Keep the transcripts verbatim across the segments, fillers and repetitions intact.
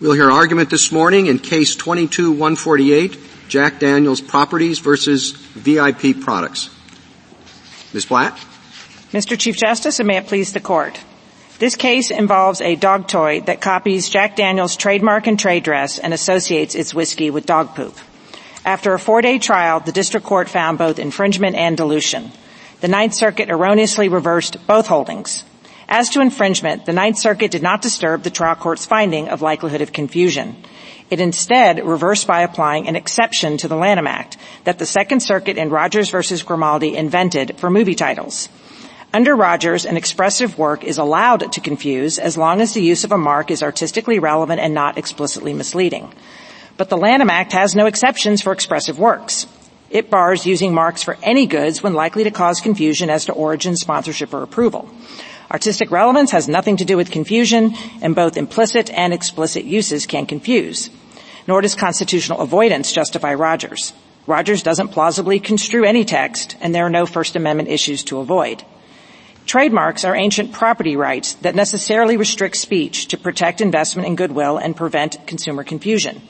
We'll hear argument this morning in Case twenty-two one forty-eight, Jack Daniel's Properties versus V I P Products. Miz Blatt? Mister Chief Justice, and may it please the Court. This case involves a dog toy that copies Jack Daniel's trademark and trade dress and associates its whiskey with dog poop. After a four-day trial, the District Court found both infringement and dilution. The Ninth Circuit erroneously reversed both holdings. As to infringement, the Ninth Circuit did not disturb the trial court's finding of likelihood of confusion. It instead reversed by applying an exception to the Lanham Act that the Second Circuit in Rogers v. Grimaldi invented for movie titles. Under Rogers, an expressive work is allowed to confuse as long as the use of a mark is artistically relevant and not explicitly misleading. But the Lanham Act has no exceptions for expressive works. It bars using marks for any goods when likely to cause confusion as to origin, sponsorship, or approval. Artistic relevance has nothing to do with confusion, and both implicit and explicit uses can confuse. Nor does constitutional avoidance justify Rogers. Rogers doesn't plausibly construe any text, and there are no First Amendment issues to avoid. Trademarks are ancient property rights that necessarily restrict speech to protect investment and goodwill and prevent consumer confusion.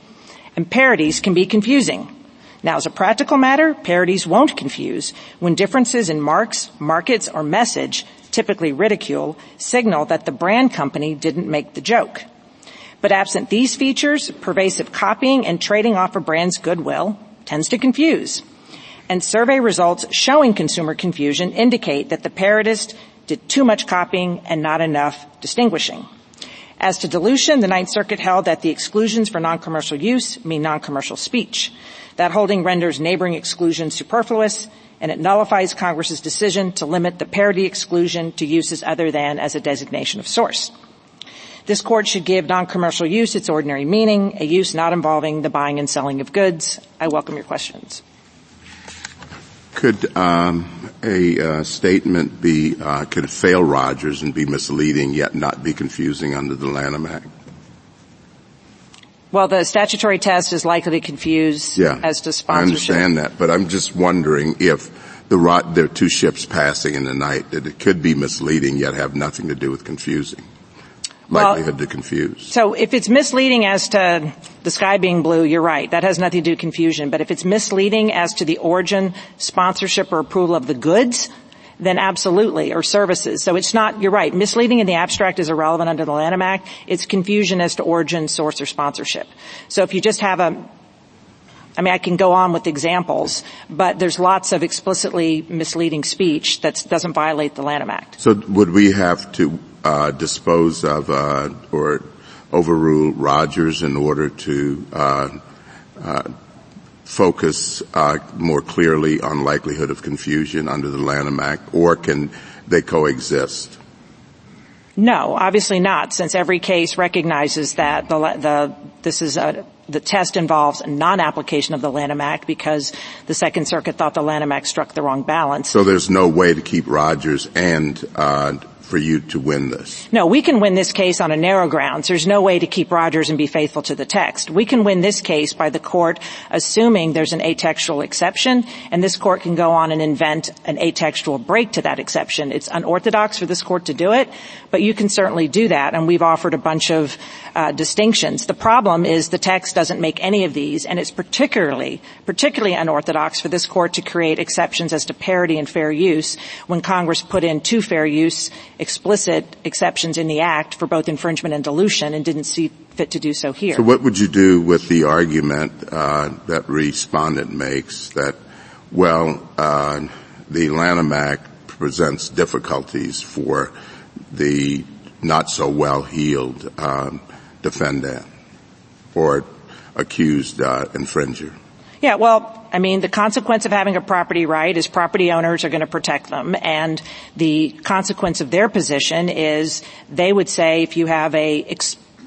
And parodies can be confusing. Now, as a practical matter, parodies won't confuse when differences in marks, markets, or message, typically ridicule, signal that the brand company didn't make the joke. But absent these features, pervasive copying and trading off a brand's goodwill tends to confuse. And survey results showing consumer confusion indicate that the parodist did too much copying and not enough distinguishing. As to dilution, the Ninth Circuit held that the exclusions for non-commercial use mean non-commercial speech. That holding renders neighboring exclusions superfluous, and it nullifies Congress's decision to limit the parody exclusion to uses other than as a designation of source. This Court should give non-commercial use its ordinary meaning, a use not involving the buying and selling of goods. I welcome your questions. Could um, a uh, statement be, uh, could it fail Rogers and be misleading yet not be confusing under the Lanham Act? Well, the statutory test is likely to confuse yeah, as to sponsorship. I understand that, but I'm just wondering if the rot, there are two ships passing in the night, that it could be misleading yet have nothing to do with confusing, well, likelihood to confuse. So if it's misleading as to the sky being blue, you're right. That has nothing to do with confusion. But if it's misleading as to the origin, sponsorship, or approval of the goods, then absolutely, or services. So it's not, you're right, misleading in the abstract is irrelevant under the Lanham Act. It's confusion as to origin, source, or sponsorship. So if you just have a, I mean, I can go on with examples, but there's lots of explicitly misleading speech that doesn't violate the Lanham Act. So would we have to uh dispose of uh or overrule Rogers in order to uh uh focus uh more clearly on likelihood of confusion under the Lanham Act, or can they coexist? No, obviously not, since every case recognizes that the the this is a the test involves non-application of the Lanham Act because the Second Circuit thought the Lanham Act struck the wrong balance. So there's no way to keep Rogers and uh for you to win this? No, we can win this case on a narrow grounds. There's no way to keep Rogers and be faithful to the text. We can win this case by the Court assuming there's an atextual exception, and this Court can go on and invent an atextual break to that exception. It's unorthodox for this Court to do it, but you can certainly do that, and we've offered a bunch of uh, distinctions. The problem is the text doesn't make any of these, and it's particularly, particularly unorthodox for this Court to create exceptions as to parody and fair use when Congress put in two fair use explicit exceptions in the Act for both infringement and dilution and didn't see fit to do so here. So what would you do with the argument uh that respondent makes that, well, uh the Lanham Act presents difficulties for the not-so-well-heeled um, defendant or accused uh infringer? Yeah, well, I mean, the consequence of having a property right is property owners are going to protect them, and the consequence of their position is they would say if you have a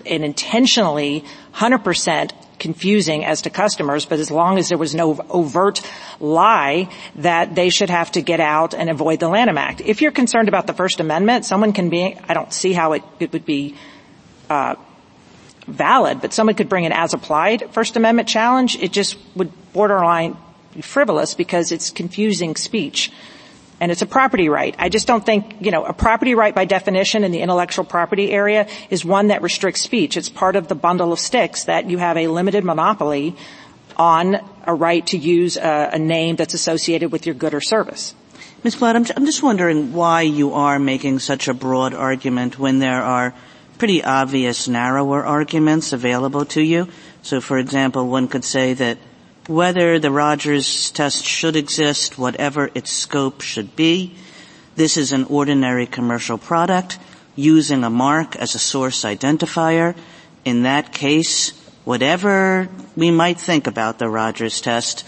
an intentionally one hundred percent confusing as to customers, but as long as there was no overt lie, that they should have to get out and avoid the Lanham Act. If you're concerned about the First Amendment, someone can be – I don't see how it, it would be uh valid, but someone could bring an as-applied First Amendment challenge. It just would borderline be frivolous because it's confusing speech. and it's a property right. I just don't think, you know, a property right by definition in the intellectual property area is one that restricts speech. It's part of the bundle of sticks that you have a limited monopoly on a right to use a, a name that's associated with your good or service. Miz Blatt, I'm, I'm just wondering why you are making such a broad argument when there are pretty obvious narrower arguments available to you. So, for example, one could say that whether the Rogers test should exist, whatever its scope should be, this is an ordinary commercial product using a mark as a source identifier. In that case, whatever we might think about the Rogers test,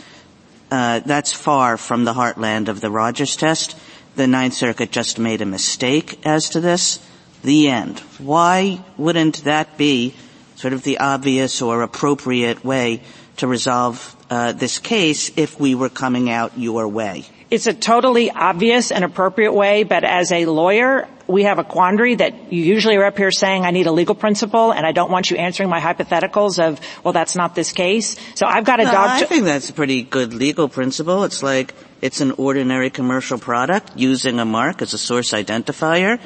uh, that's far from the heartland of the Rogers test. The Ninth Circuit just made a mistake as to this. The end. Why wouldn't that be sort of the obvious or appropriate way to resolve uh, this case if we were coming out your way? It's a totally obvious and appropriate way, but as a lawyer, we have a quandary that you usually are up here saying, I need a legal principle, and I don't want you answering my hypotheticals of, well, that's not this case. So I've got a no, dog... I think that's a pretty good legal principle. It's like it's an ordinary commercial product using a mark as a source identifier.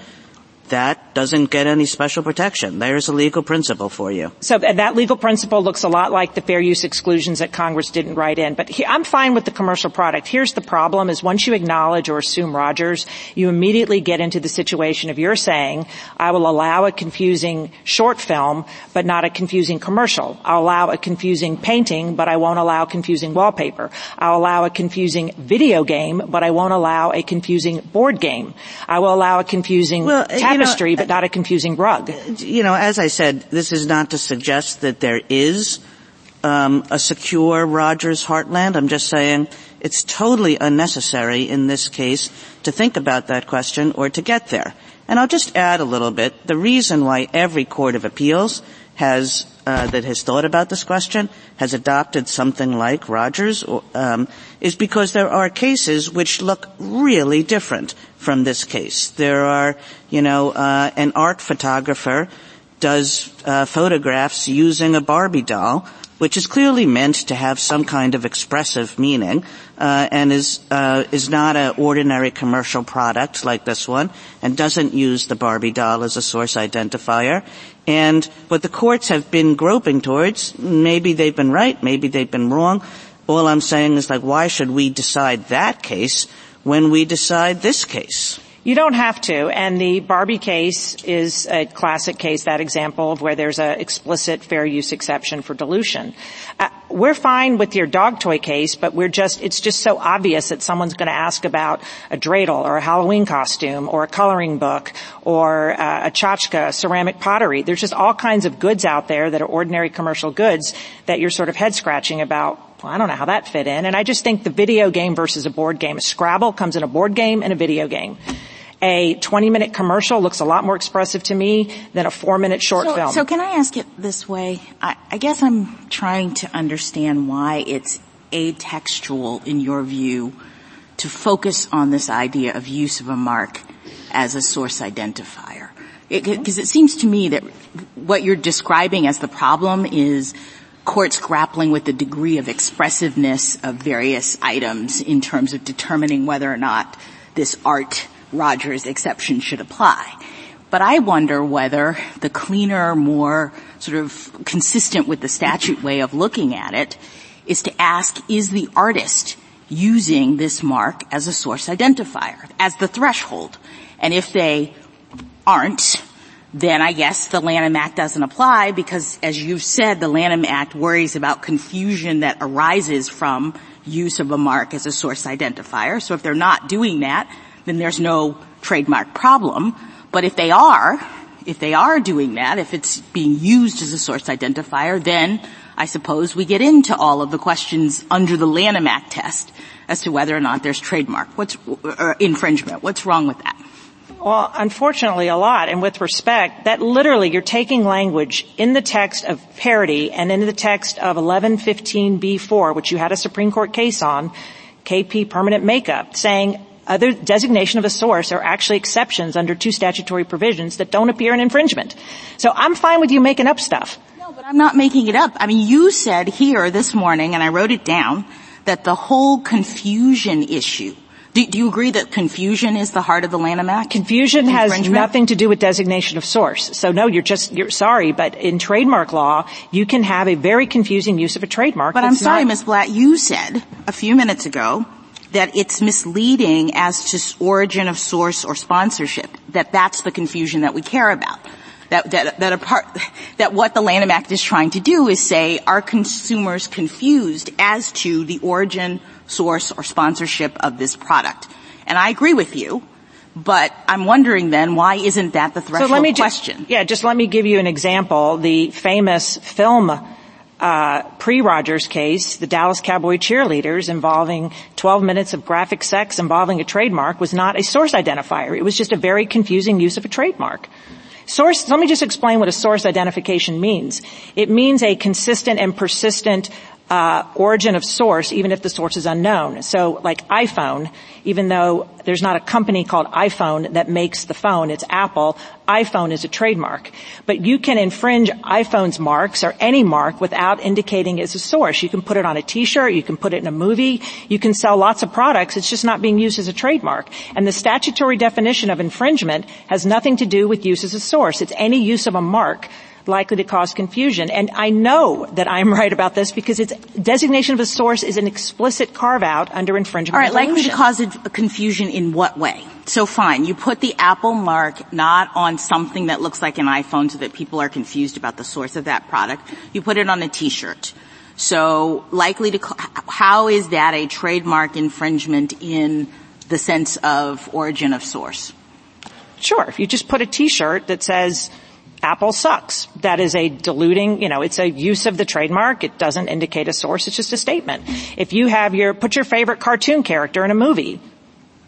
That doesn't get any special protection. There's a legal principle for you. So and that legal principle looks a lot like the fair use exclusions that Congress didn't write in. But he, I'm fine with the commercial product. Here's the problem is once you acknowledge or assume Rogers, you immediately get into the situation of you're saying, I will allow a confusing short film, but not a confusing commercial. I'll allow a confusing painting, but I won't allow confusing wallpaper. I'll allow a confusing video game, but I won't allow a confusing board game. I will allow a confusing well, tap- History, but not a confusing rug. You know, as I said, this is not to suggest that there is um, a secure Rogers heartland. I'm just saying it's totally unnecessary in this case to think about that question or to get there. And I'll just add a little bit. The reason why every court of appeals has uh, that has thought about this question has adopted something like Rogers um, is because there are cases which look really different from this case. There are, you know, uh, an art photographer does uh, photographs using a Barbie doll, which is clearly meant to have some kind of expressive meaning, uh, and is uh, is not an ordinary commercial product like this one, and doesn't use the Barbie doll as a source identifier. And what the courts have been groping towards, maybe they've been right, maybe they've been wrong. All I'm saying is, like, why should we decide that case when we decide this case? You don't have to, and the Barbie case is a classic case, that example of where there's an explicit fair use exception for dilution. Uh, we're fine with your dog toy case, but we're just, it's just so obvious that someone's going to ask about a dreidel or a Halloween costume or a coloring book or uh, a tchotchka, ceramic pottery. There's just all kinds of goods out there that are ordinary commercial goods that you're sort of head-scratching about. Well, I don't know how that fit in. And I just think the video game versus a board game. A Scrabble comes in a board game and a video game. A twenty-minute commercial looks a lot more expressive to me than a four-minute short so, film. So can I ask it this way? I, I guess I'm trying to understand why it's atextual, in your view, to focus on this idea of use of a mark as a source identifier. Because it, it seems to me that what you're describing as the problem is courts grappling with the degree of expressiveness of various items in terms of determining whether or not this art Rogers exception should apply. But I wonder whether the cleaner, more sort of consistent with the statute way of looking at it is to ask, is the artist using this mark as a source identifier, as the threshold? And if they aren't, then I guess the Lanham Act doesn't apply because, as you've said, the Lanham Act worries about confusion that arises from use of a mark as a source identifier. So if they're not doing that, then there's no trademark problem. But if they are, if they are doing that, if it's being used as a source identifier, then I suppose we get into all of the questions under the Lanham Act test as to whether or not there's trademark what's, or infringement. What's wrong with that? Well, unfortunately, a lot. And with respect, that literally you're taking language in the text of parody and in the text of eleven fifteen B four, which you had a Supreme Court case on, K P permanent makeup, saying other designation of a source are actually exceptions under two statutory provisions that don't appear in infringement. So I'm fine with you making up stuff. No, but I'm not making it up. I mean, you said here this morning, and I wrote it down, that the whole confusion issue Do, do you agree that confusion is the heart of the Lanham Act? Confusion has nothing to do with designation of source. So no, you're just, you're sorry, but in trademark law, you can have a very confusing use of a trademark. But I'm sorry, Miz Blatt, you said a few minutes ago that it's misleading as to origin of source or sponsorship, that that's the confusion that we care about. That, that, that apart, that what the Lanham Act is trying to do is say, are consumers confused as to the origin, source, or sponsorship of this product? And I agree with you, but I'm wondering then, why isn't that the threshold so let me question? Just, yeah, just let me give you an example. The famous film Uh, pre-Rogers case, the Dallas Cowboy cheerleaders, involving twelve minutes of graphic sex involving a trademark, was not a source identifier. It was just a very confusing use of a trademark. Source, let me just explain what a source identification means. It means a consistent and persistent uh, origin of source, even if the source is unknown. So like iPhone, even though there's not a company called iPhone that makes the phone, it's Apple, iPhone is a trademark. But you can infringe iPhone's marks or any mark without indicating it's a source. You can put it on a T-shirt, you can put it in a movie, you can sell lots of products, it's just not being used as a trademark. And the statutory definition of infringement has nothing to do with use as a source. It's any use of a mark likely to cause confusion. And I know that I'm right about this because its designation of a source is an explicit carve-out under infringement. All right, likely to cause a confusion in what way? So fine, you put the Apple mark not on something that looks like an iPhone so that people are confused about the source of that product. You put it on a T-shirt. So likely to – how is that a trademark infringement in the sense of origin of source? Sure. If you just put a T-shirt that says – Apple sucks. That is a diluting, you know, it's a use of the trademark. It doesn't indicate a source. It's just a statement. If you have your, put your favorite cartoon character in a movie,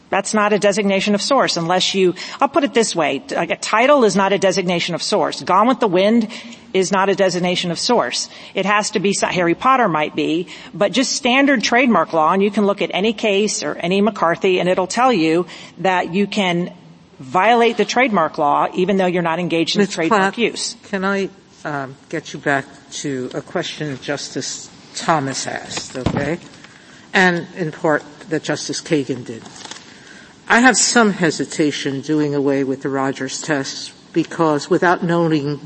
that's not a designation of source unless you, I'll put it this way, like a title is not a designation of source. Gone with the Wind is not a designation of source. It has to be, Harry Potter might be, but just standard trademark law, and you can look at any case or any McCarthy, and it'll tell you that you can violate the trademark law even though you're not engaged in trademark use. Can I um, get you back to a question Justice Thomas asked, okay? And in part that Justice Kagan did. I have some hesitation doing away with the Rogers test because without noting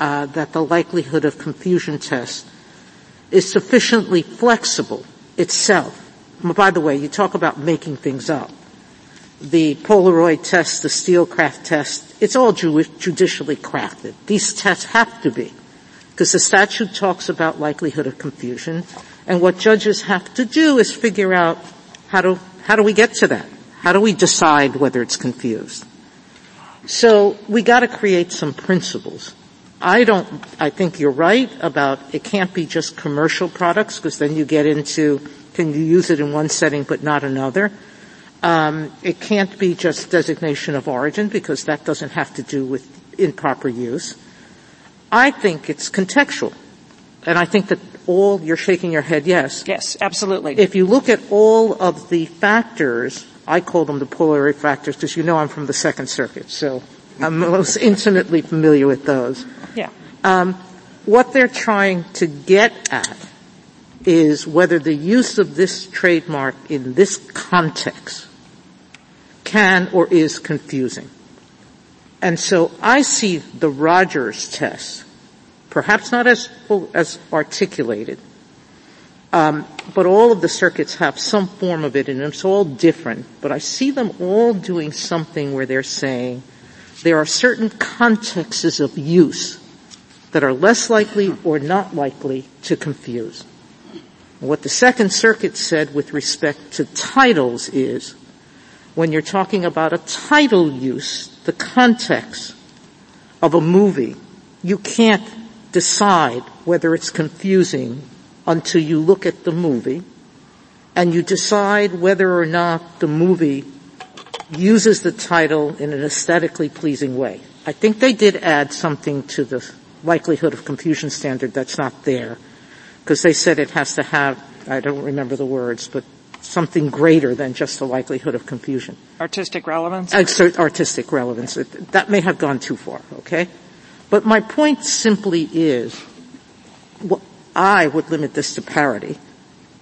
uh, that the likelihood of confusion test is sufficiently flexible itself. By the way, you talk about making things up. The Polaroid test, the Steelcraft test, it's all judicially crafted. These tests have to be, because the statute talks about likelihood of confusion, and what judges have to do is figure out how do, how do we get to that? How do we decide whether it's confused? So we gotta create some principles. I don't, I think you're right about it can't be just commercial products, because then you get into, can you use it in one setting but not another? Um, it can't be just designation of origin because that doesn't have to do with improper use. I think it's contextual. And I think that all, you're shaking your head, yes. Yes, absolutely. If you look at all of the factors, I call them the Polaroid factors because you know I'm from the Second Circuit, so I'm most intimately familiar with those. Yeah. Um, what they're trying to get at is whether the use of this trademark in this context can or is confusing. And so I see the Rogers test, perhaps not as as articulated, um, but all of the circuits have some form of it, and it's all different. But I see them all doing something where they're saying there are certain contexts of use that are less likely or not likely to confuse. What the Second Circuit said with respect to titles is, when you're talking about a title use, the context of a movie, you can't decide whether it's confusing until you look at the movie, and you decide whether or not the movie uses the title in an aesthetically pleasing way. I think they did add something to the likelihood of confusion standard that's not there, because they said it has to have, I don't remember the words, but something greater than just the likelihood of confusion. Artistic relevance? Artistic relevance. That may have gone too far, okay? But my point simply is, I would limit this to parody,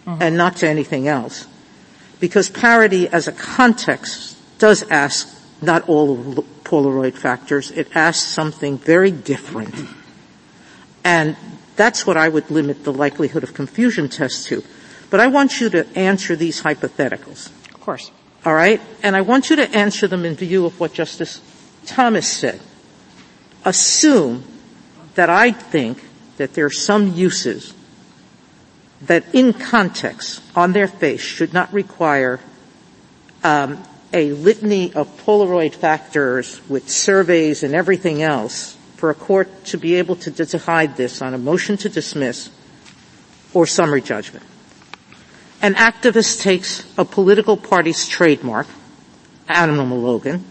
mm-hmm. and not to anything else, because parody as a context does ask not all of the Polaroid factors. It asks something very different. And that's what I would limit the likelihood of confusion test to. But I want you to answer these hypotheticals. Of course. All right? And I want you to answer them in view of what Justice Thomas said. Assume that I think that there are some uses that in context, on their face, should not require um, a litany of Polaroid factors with surveys and everything else for a court to be able to decide this on a motion to dismiss or summary judgment. An activist takes a political party's trademark, animal Logan.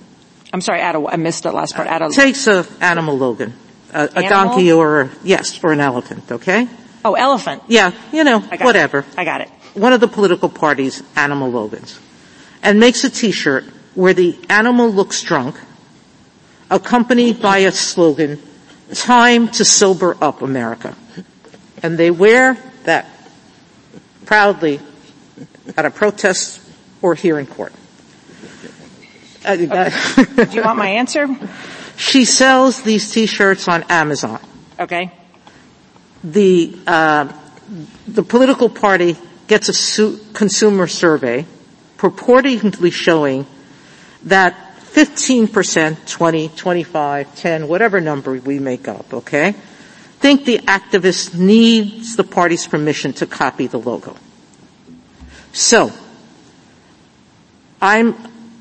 I'm sorry, Adam, I missed that last part. Adam. Takes a animal Logan, a, a donkey or, a, yes, or an elephant, okay? Oh, elephant. Yeah, you know, I whatever. It. I got it. One of the political party's animal Logans. And makes a T-shirt where the animal looks drunk, accompanied by a slogan, "Time to sober up, America." And they wear that proudly at a protest or here in court. Okay. Do you want my answer? She sells these T-shirts on Amazon. Okay. The uh, the political party gets a su- consumer survey purportedly showing that fifteen percent, twenty, twenty-five, ten, whatever number we make up, okay, think the activist needs the party's permission to copy the logo. So, I'm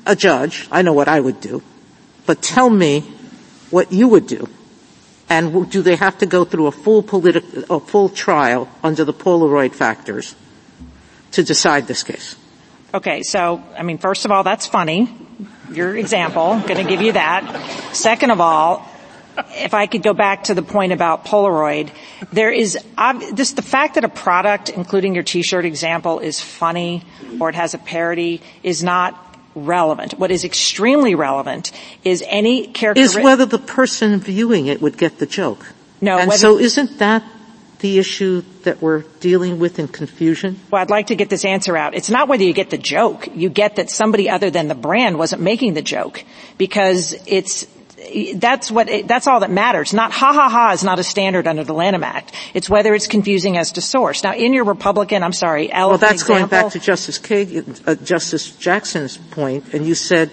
a judge. I know what I would do. But tell me what you would do. And do they have to go through a full politi- a full trial under the Polaroid factors to decide this case? Okay, so, I mean, first of all, that's funny, your example. I'm going to give you that. Second of all, if I could go back to the point about Polaroid, there is ob- this the fact that a product, including your T-shirt example, is funny or it has a parody is not relevant. What is extremely relevant is any characteristic is whether the person viewing it would get the joke. No, and so isn't that the issue that we're dealing with in confusion? Well, I'd like to get this answer out. It's not whether you get the joke. You get that somebody other than the brand wasn't making the joke because it's that's what it, that's all that matters. Not ha ha ha is not a standard under the Lanham Act. It's whether it's confusing as to source. Now, in your Republican, I'm sorry, elephant well, that's example, going back to Justice Kagan, uh, Justice Jackson's point, and you said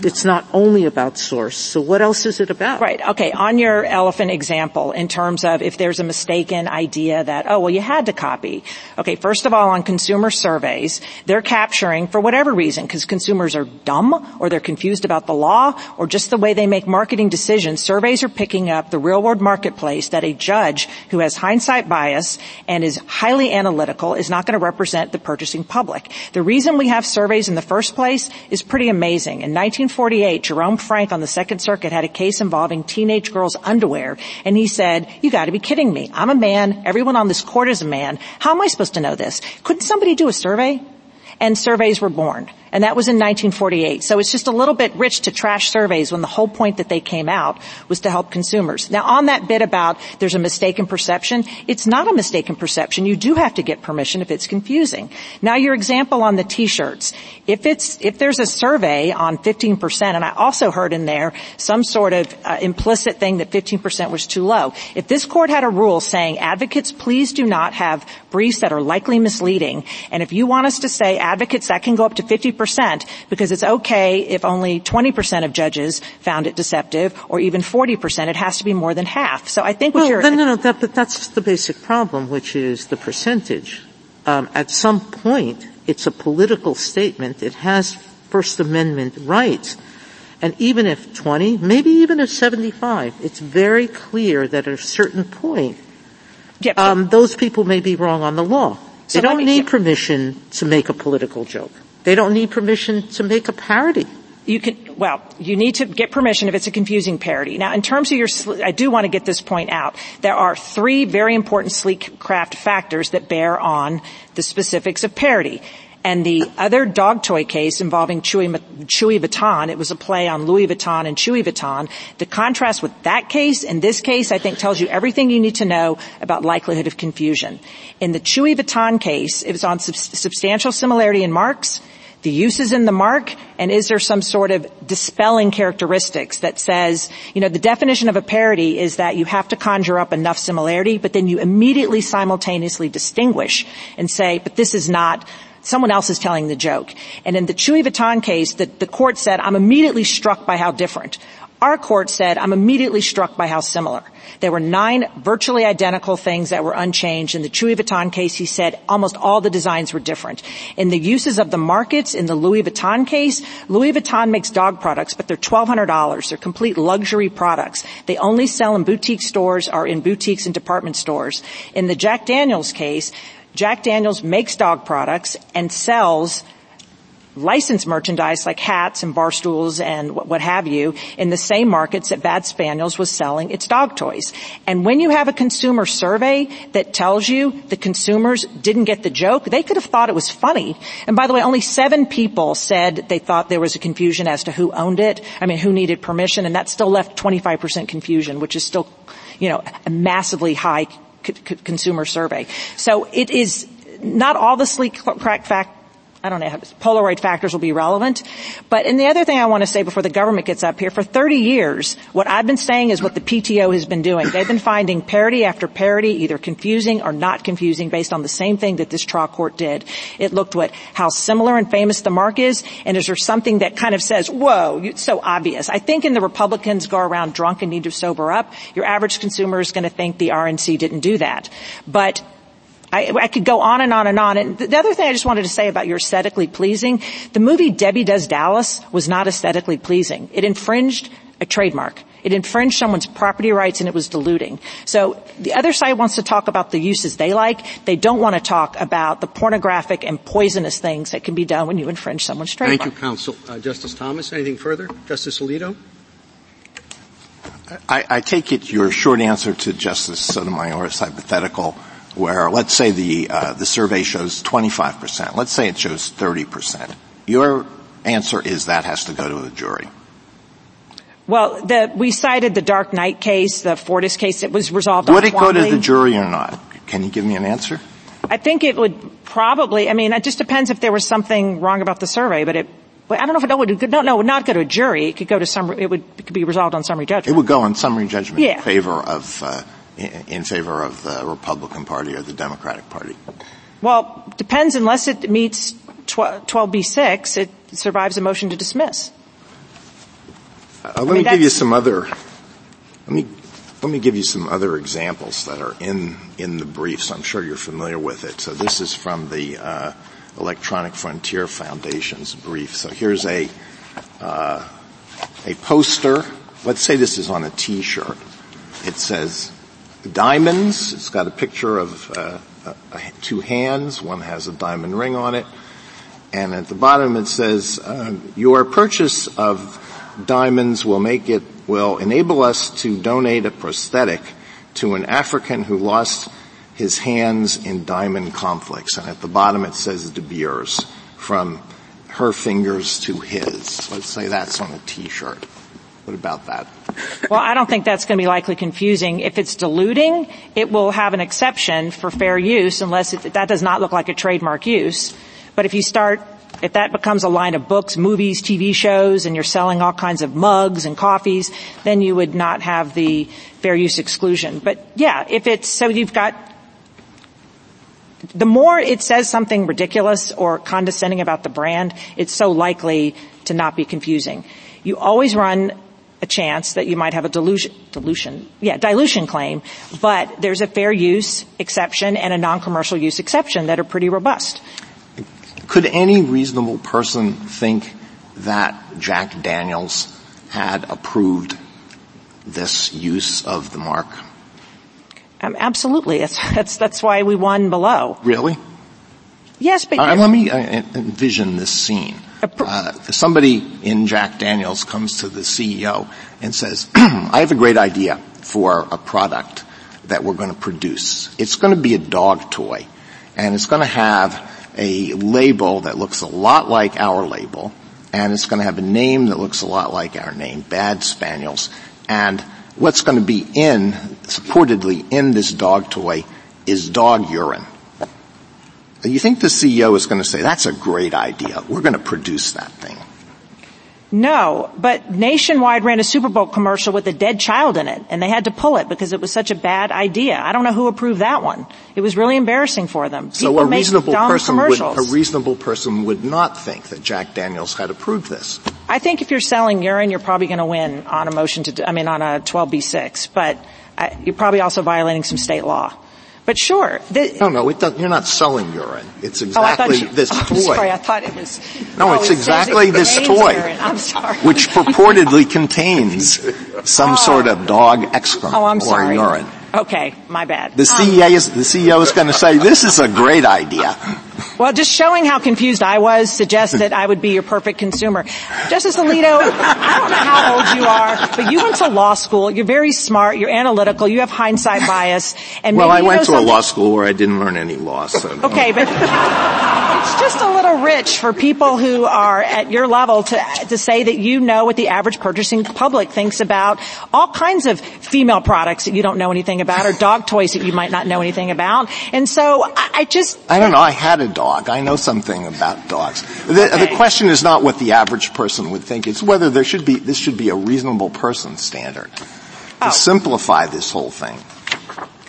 it's not only about source. So what else is it about? Right. Okay. On your elephant example, in terms of if there's a mistaken idea that, oh, well, you had to copy. Okay. First of all, on consumer surveys, they're capturing for whatever reason, because consumers are dumb or they're confused about the law or just the way they make marketing decisions. Surveys are picking up the real world marketplace that a judge who has hindsight bias and is highly analytical is not going to represent the purchasing public. The reason we have surveys in the first place is pretty amazing. In nineteen forty-eight, Jerome Frank on the Second Circuit had a case involving teenage girls' underwear, and he said, you got to be kidding me. I'm a man. Everyone on this court is a man. How am I supposed to know this? Couldn't somebody do a survey? And surveys were born. And that was in nineteen forty-eight. So it's just a little bit rich to trash surveys when the whole point that they came out was to help consumers. Now, on that bit about there's a mistaken perception, it's not a mistaken perception. You do have to get permission if it's confusing. Now, your example on the T-shirts. If it's if there's a survey on fifteen percent, and I also heard in there some sort of uh, implicit thing that fifteen percent was too low. If this court had a rule saying advocates, please do not have briefs that are likely misleading, and if you want us to say advocates, that can go up to fifty percent. Because it's okay if only twenty percent of judges found it deceptive or even forty percent. It has to be more than half. So I think what well, you're... No, no, no, that, but that's the basic problem, which is the percentage. Um, at some point, it's a political statement. It has First Amendment rights. And even if twenty, maybe even if seventy-five, it's very clear that at a certain point, yep. um, those people may be wrong on the law. So they don't me, need yep. permission to make a political joke. They don't need permission to make a parody. You can, well, you need to get permission if it's a confusing parody. Now, in terms of your, I do want to get this point out. There are three very important Sleekcraft factors that bear on the specifics of parody. And the other dog toy case involving Chewy, Chewy Vuitton, it was a play on Louis Vuitton and Chewy Vuitton. The contrast with that case and this case, I think, tells you everything you need to know about likelihood of confusion. In the Chewy Vuitton case, it was on sub- substantial similarity in marks. The use is in the mark, and is there some sort of dispelling characteristics that says, you know, the definition of a parody is that you have to conjure up enough similarity, but then you immediately simultaneously distinguish and say, but this is not, someone else is telling the joke. And in the Chewy Vuitton case, the, the court said, I'm immediately struck by how different. Our court said, I'm immediately struck by how similar. There were nine virtually identical things that were unchanged. In the Chewy Vuitton case, he said almost all the designs were different. In the uses of the markets, in the Louis Vuitton case, Louis Vuitton makes dog products, but they're twelve hundred dollars. They're complete luxury products. They only sell in boutique stores or in boutiques and department stores. In the Jack Daniel's case, Jack Daniel's makes dog products and sells licensed merchandise like hats and bar stools and what have you in the same markets that Bad Spaniels was selling its dog toys. And when you have a consumer survey that tells you the consumers didn't get the joke, they could have thought it was funny. And by the way, only seven people said they thought there was a confusion as to who owned it, I mean, who needed permission, and that still left twenty-five percent confusion, which is still, you know, a massively high c- c- consumer survey. So it is not all the sleek crack fact. I don't know, Polaroid factors will be relevant. But, and the other thing I want to say before the government gets up here, for thirty years, what I've been saying is what the P T O has been doing. They've been finding parody after parody, either confusing or not confusing, based on the same thing that this trial court did. It looked at how similar and famous the mark is, and is there something that kind of says, whoa, it's so obvious. I think in the Republicans go around drunk and need to sober up, your average consumer is going to think the R N C didn't do that. But I, I could go on and on and on. And the other thing I just wanted to say about your aesthetically pleasing, the movie Debbie Does Dallas was not aesthetically pleasing. It infringed a trademark. It infringed someone's property rights, and it was diluting. So the other side wants to talk about the uses they like. They don't want to talk about the pornographic and poisonous things that can be done when you infringe someone's trademark. Thank you, counsel. Uh, Justice Thomas, anything further? Justice Alito? I, I take it your short answer to Justice Sotomayor's hypothetical, where let's say the uh, the survey shows twenty-five percent. Let's say it shows thirty percent. Your answer is that has to go to the jury. Well, the, we cited the Dark Knight case, the Fortas case. It was resolved on Twombly. Would it go to the jury or not? Can you give me an answer? I think it would probably. I mean, it just depends if there was something wrong about the survey. But it, I don't know if it would. No, no, it would not go to a jury. It could go to summary. It would it could be resolved on summary judgment. It would go on summary judgment yeah. in favor of. Uh, in favor of the Republican Party or the Democratic Party? Well, depends. Unless it meets twelve B six, it survives a motion to dismiss. Uh, let I mean, me give you some other. Let me let me give you some other examples that are in in the briefs. I'm sure you're familiar with it. So this is from the uh, Electronic Frontier Foundation's brief. So here's a uh, a poster. Let's say this is on a T-shirt. It says diamonds. It's got a picture of uh, uh, two hands. One has a diamond ring on it. And at the bottom it says, um, your purchase of diamonds will make it, will enable us to donate a prosthetic to an African who lost his hands in diamond conflicts. And at the bottom it says De Beers, from her fingers to his. Let's say that's on a T-shirt. What about that? Well, I don't think that's going to be likely confusing. If it's diluting, it will have an exception for fair use, unless it, that does not look like a trademark use. But if you start, if that becomes a line of books, movies, T V shows, and you're selling all kinds of mugs and coffees, then you would not have the fair use exclusion. But yeah, if it's, so you've got, the more it says something ridiculous or condescending about the brand, it's so likely to not be confusing. You always run a chance that you might have a dilution, dilution, yeah, dilution claim, but there's a fair use exception and a non-commercial use exception that are pretty robust. Could any reasonable person think that Jack Daniels had approved this use of the mark? Um, absolutely. That's, that's, that's why we won below. Really? Yes, but uh, let me uh, envision this scene. Uh, somebody in Jack Daniels comes to the C E O and says, I have a great idea for a product that we're going to produce. It's going to be a dog toy, and it's going to have a label that looks a lot like our label, and it's going to have a name that looks a lot like our name, Bad Spaniels. And what's going to be in, supportedly in this dog toy, is dog urine. You think the C E O is going to say, that's a great idea, we're going to produce that thing? No, but Nationwide ran a Super Bowl commercial with a dead child in it, and they had to pull it because it was such a bad idea. I don't know who approved that one. It was really embarrassing for them. People so a reasonable person would, a reasonable person would not think that Jack Daniel's had approved this. I think if you're selling urine, you're probably going to win on a motion to, I mean, on a twelve B six, but I, you're probably also violating some state law. But sure. The, no, no, it does, you're not selling urine. It's exactly oh, you, this oh, toy. I'm sorry, I thought it was. No, oh, it's it exactly it this toy, urine. I'm sorry. Which purportedly contains some oh. sort of dog excrement oh, I'm or sorry. urine. Okay, my bad. The um, C E O is, the C E O is going to say, this is a great idea. Well, just showing how confused I was suggests that I would be your perfect consumer. Justice Alito, I don't know how old you are, but you went to law school. You're very smart. You're analytical. You have hindsight bias. And well, I went to something. a law school where I didn't learn any law. So okay, but it's just a little rich for people who are at your level to to say that you know what the average purchasing public thinks about all kinds of female products that you don't know anything about or dog toys that you might not know anything about. And so I, I just... I don't know. I had a dog. I know something about dogs. The, okay. the question is not what the average person would think. It's whether there should be, this should be a reasonable person standard to oh. simplify this whole thing.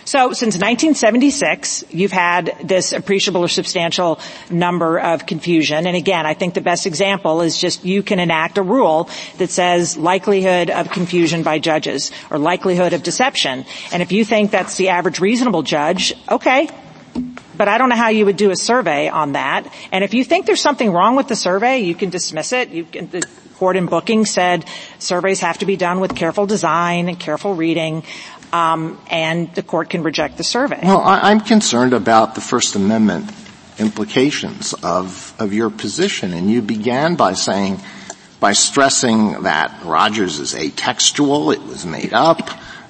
So since nineteen seventy-six, you've had this appreciable or substantial number of confusion. And again, I think the best example is just you can enact a rule that says likelihood of confusion by judges or likelihood of deception. And if you think that's the average reasonable judge, okay. But I don't know how you would do a survey on that. And if you think there's something wrong with the survey, you can dismiss it. You can, the court in Booking said surveys have to be done with careful design and careful reading, um, and the court can reject the survey. Well, I, I'm concerned about the First Amendment implications of, of your position. And you began by saying, by stressing that Rogers is atextual, it was made up.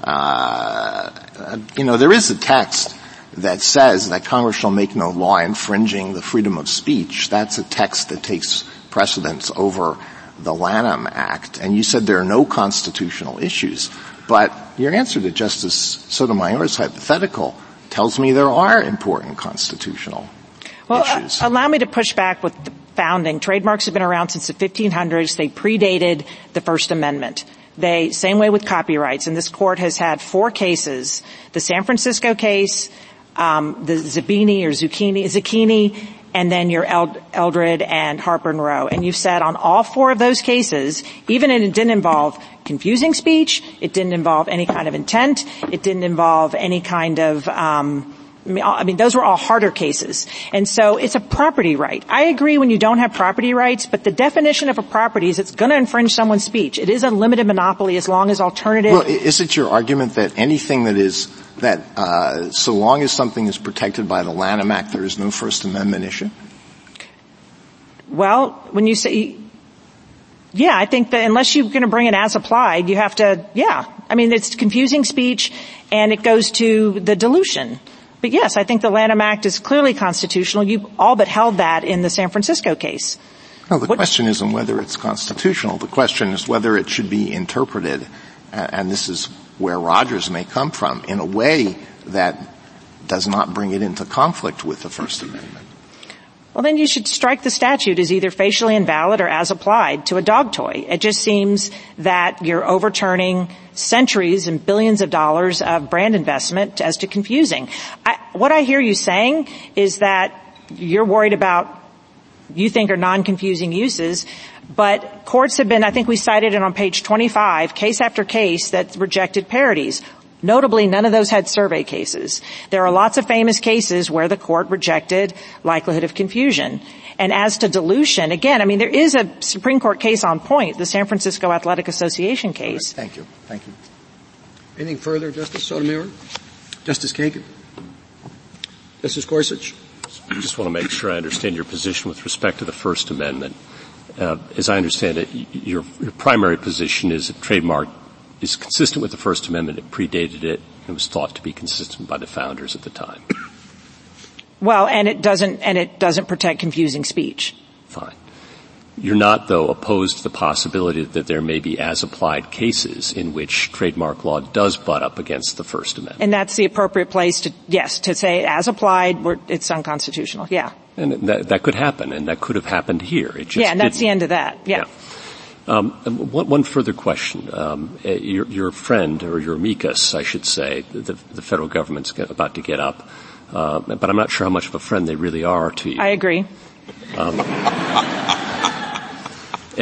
Uh, you know, there is a text that says that Congress shall make no law infringing the freedom of speech. That's a text that takes precedence over the Lanham Act. And you said there are no constitutional issues. But your answer to Justice Sotomayor's hypothetical tells me there are important constitutional well, issues. Uh, allow me to push back with the founding. Trademarks have been around since the fifteen hundreds. They predated the First Amendment. They, same way with copyrights. And this court has had four cases, the San Francisco case, Um, the Zabini or Zucchini, Zucchini, and then your Eld- Eldred and Harper and Rowe. And you've said on all four of those cases, even if it didn't involve confusing speech, it didn't involve any kind of intent, it didn't involve any kind of, um, I mean, I mean, those were all harder cases. And so it's a property right. I agree when you don't have property rights, but the definition of a property is it's going to infringe someone's speech. It is a limited monopoly as long as alternative. Well, is it your argument that anything that is, that uh, so long as something is protected by the Lanham Act, there is no First Amendment issue? Well, when you say, yeah, I think that unless you're going to bring it as applied, you have to, yeah. I mean, it's confusing speech, and it goes to the dilution. But yes, I think the Lanham Act is clearly constitutional. You all but held that in the San Francisco case. No, the what? question isn't whether it's constitutional. The question is whether it should be interpreted, and this is where Rogers may come from, in a way that does not bring it into conflict with the First Amendment. Well, then you should strike the statute as either facially invalid or as applied to a dog toy. It just seems that you're overturning centuries and billions of dollars of brand investment as to confusing. I, what I hear you saying is that you're worried about you think are non-confusing uses, but courts have been, I think we cited it on page twenty-five, case after case that rejected parodies. Notably, none of those had survey cases. There are lots of famous cases where the court rejected likelihood of confusion. And as to dilution, again, I mean, there is a Supreme Court case on point, the San Francisco Athletic Association case. Right, thank you. Thank you. Anything further, Justice Sotomayor? Justice Kagan? Justice Gorsuch? I just want to make sure I understand your position with respect to the First Amendment. Uh, as I understand it, your, your primary position is that trademark is consistent with the First Amendment. It predated it and was thought to be consistent by the founders at the time. Well, and it doesn't, and it doesn't protect confusing speech. Fine. You're not, though, opposed to the possibility that there may be as-applied cases in which trademark law does butt up against the First Amendment. And that's the appropriate place to, yes, to say as applied, we're, it's unconstitutional, yeah. And that, that could happen, and that could have happened here. It just yeah, and that's didn't. The end of that, yeah. yeah. Um, one, one further question. Um, your, your friend, or your amicus, I should say, the, the federal government's about to get up, uh, but I'm not sure how much of a friend they really are to you. I agree. Um,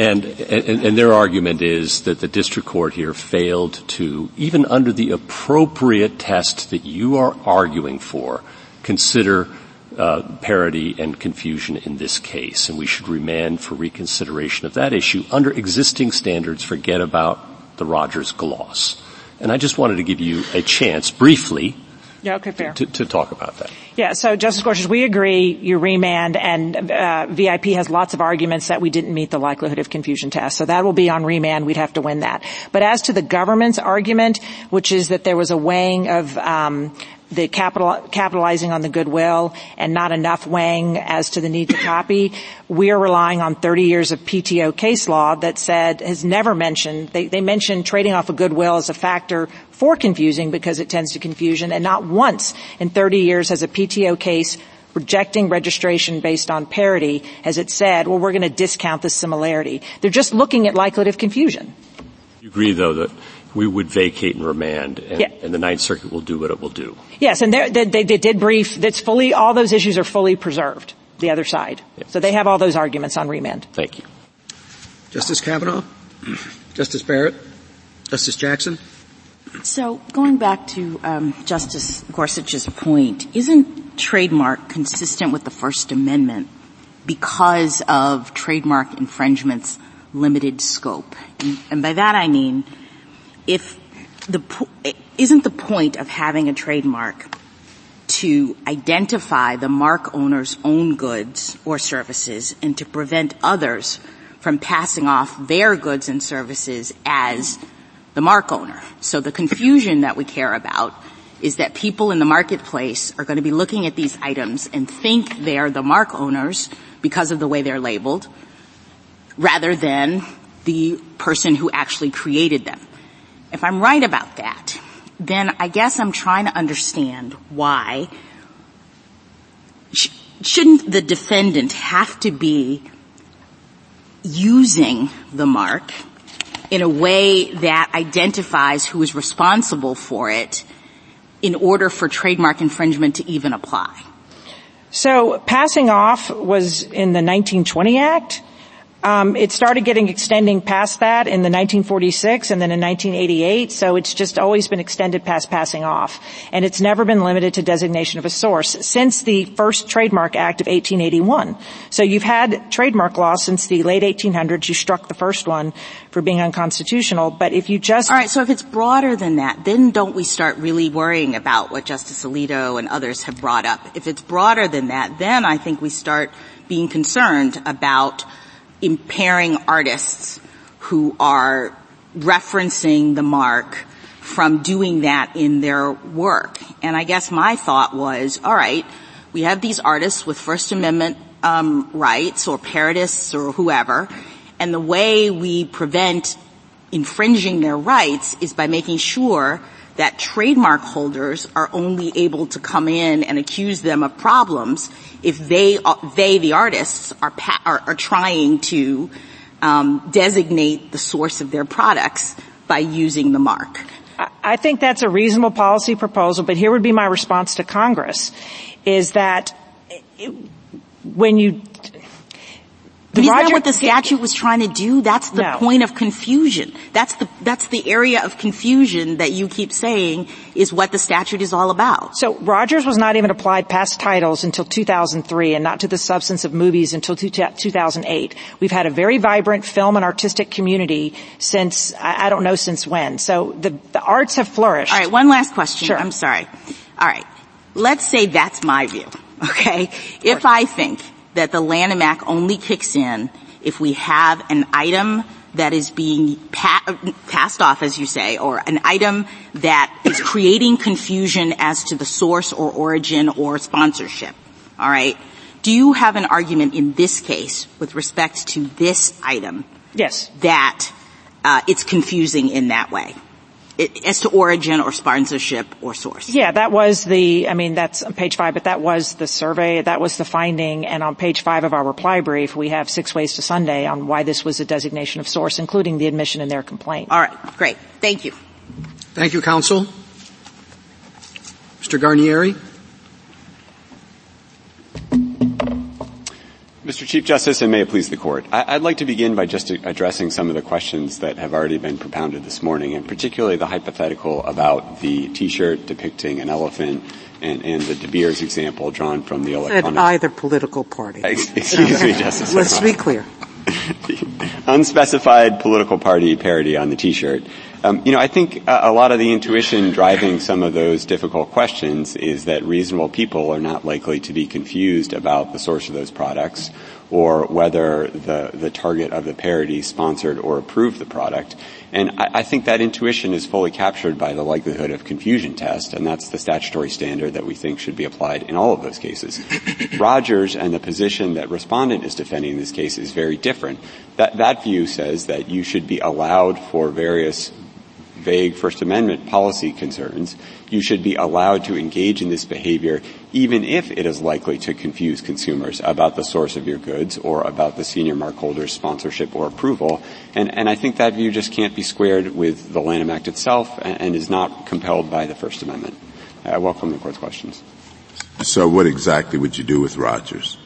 And, and, and their argument is that the district court here failed to, even under the appropriate test that you are arguing for, consider uh, parity and confusion in this case. And we should remand for reconsideration of that issue under existing standards. Forget about the Rogers gloss. And I just wanted to give you a chance briefly Yeah, okay, fair. To, to talk about that. Yeah, so Justice Gorsuch, we agree you remand, and uh, V I P has lots of arguments that we didn't meet the likelihood of confusion test. So that will be on remand. We'd have to win that. But as to the government's argument, which is that there was a weighing of um the capital, capitalizing on the goodwill and not enough weighing as to the need to copy, we are relying on thirty years of P T O case law that said, has never mentioned, they, they mentioned trading off of goodwill as a factor for confusing because it tends to confusion, and not once in thirty years has a P T O case rejecting registration based on parity, as it said, well, we're going to discount the similarity. They're just looking at likelihood of confusion. You agree, though, that we would vacate and remand, and, yeah. and the Ninth Circuit will do what it will do. Yes, and they, they, they did brief. That's fully, all those issues are fully preserved, the other side. Yeah. So they have all those arguments on remand. Thank you. Justice Kavanaugh, Justice Barrett, Justice Jackson. So going back to um, Justice Gorsuch's point, isn't trademark consistent with the First Amendment because of trademark infringement's limited scope? And, and by that I mean – If the isn't the point of having a trademark to identify the mark owner's own goods or services and to prevent others from passing off their goods and services as the mark owner? So the confusion that we care about is that people in the marketplace are going to be looking at these items and think they're the mark owners because of the way they're labeled rather than the person who actually created them. If I'm right about that, then I guess I'm trying to understand why sh- shouldn't the defendant have to be using the mark in a way that identifies who is responsible for it in order for trademark infringement to even apply? So passing off was in the nineteen twenty Act. Um, it started getting extending past that in the nineteen forty-six and then in nineteen eighty-eight, so it's just always been extended past passing off. And it's never been limited to designation of a source since the first Trademark Act of eighteen eighty-one. So you've had trademark law since the late eighteen hundreds. You struck the first one for being unconstitutional, but if you just... All right, so if it's broader than that, then don't we start really worrying about what Justice Alito and others have brought up? If it's broader than that, then I think we start being concerned about impairing artists who are referencing the mark from doing that in their work. And I guess my thought was, all right, we have these artists with First Amendment um, rights or parodists or whoever, and the way we prevent infringing their rights is by making sure that trademark holders are only able to come in and accuse them of problems if they, they, the artists, are, pa- are, are trying to um, designate the source of their products by using the mark. I think that's a reasonable policy proposal, but here would be my response to Congress, is that it, when you... But isn't that what the statute was trying to do? That's the no. point of confusion. That's the, that's the area of confusion that you keep saying is what the statute is all about. So Rogers was not even applied past titles until two thousand three and not to the substance of movies until two thousand eight. We've had a very vibrant film and artistic community since, I don't know since when. So the, the arts have flourished. All right, one last question. Sure. I'm sorry. All right. Let's say that's my view, okay? If I think that the Lanham Act only kicks in if we have an item that is being pa- passed off, as you say, or an item that is creating confusion as to the source or origin or sponsorship, all right? Do you have an argument in this case with respect to this item? Yes. That uh, it's confusing in that way? It, as to origin or sponsorship or source. Yeah, that was the, I mean, that's on page five, but that was the survey, that was the finding, and on page five of our reply brief, we have six ways to Sunday on why this was a designation of source, including the admission in their complaint. All right, great. Thank you. Thank you, counsel. Mister Garnieri. Mister Chief Justice, and may it please the Court, I'd like to begin by just addressing some of the questions that have already been propounded this morning, and particularly the hypothetical about the T-shirt depicting an elephant and, and the De Beers example drawn from the electronic... At either political party. Excuse me, Justice. Let's be clear. Unspecified political party parody on the T-shirt. Um, you know, I think uh, a lot of the intuition driving some of those difficult questions is that reasonable people are not likely to be confused about the source of those products or whether the, the target of the parody sponsored or approved the product. And I, I think that intuition is fully captured by the likelihood of confusion test, and that's the statutory standard that we think should be applied in all of those cases. Rogers and the position that respondent is defending in this case is very different. That, that view says that you should be allowed for various vague First Amendment policy concerns, you should be allowed to engage in this behavior even if it is likely to confuse consumers about the source of your goods or about the senior mark holder's sponsorship or approval. And, and I think that view just can't be squared with the Lanham Act itself and, and is not compelled by the First Amendment. I welcome the Court's questions. So what exactly would you do with Rogers?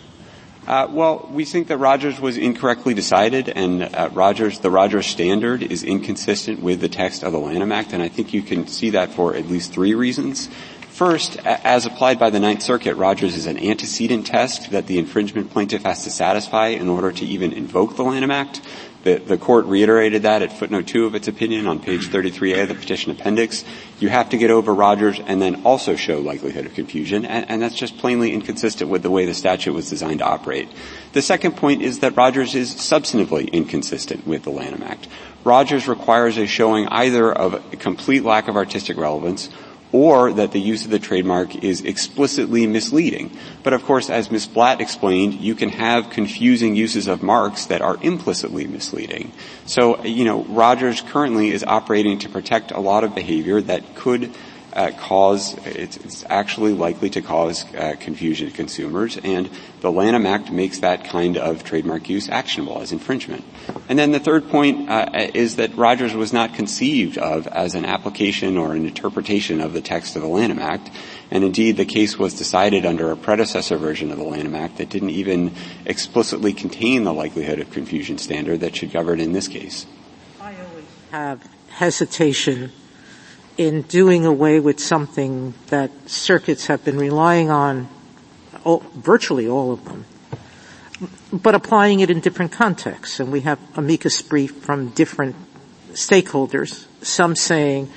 Uh, well, we think that Rogers was incorrectly decided, and uh, Rogers, the Rogers standard is inconsistent with the text of the Lanham Act, and I think you can see that for at least three reasons. First, a- as applied by the Ninth Circuit, Rogers is an antecedent test that the infringement plaintiff has to satisfy in order to even invoke the Lanham Act. The, the Court reiterated that at footnote two of its opinion on page thirty-three A of the petition appendix. You have to get over Rogers and then also show likelihood of confusion, and, and that's just plainly inconsistent with the way the statute was designed to operate. The second point is that Rogers is substantively inconsistent with the Lanham Act. Rogers requires a showing either of a complete lack of artistic relevance or that the use of the trademark is explicitly misleading. But, of course, as Miz Blatt explained, you can have confusing uses of marks that are implicitly misleading. So, you know, Rogers currently is operating to protect a lot of behavior that could uh, cause – it's actually likely to cause uh, confusion to consumers, and the Lanham Act makes that kind of trademark use actionable as infringement. And then the third point uh, is that Rogers was not conceived of as an application or an interpretation of the text of the Lanham Act, and indeed the case was decided under a predecessor version of the Lanham Act that didn't even explicitly contain the likelihood of confusion standard that should govern in this case. I always have hesitation in doing away with something that circuits have been relying on, all, virtually all of them, but applying it in different contexts. And we have amicus brief from different stakeholders, some saying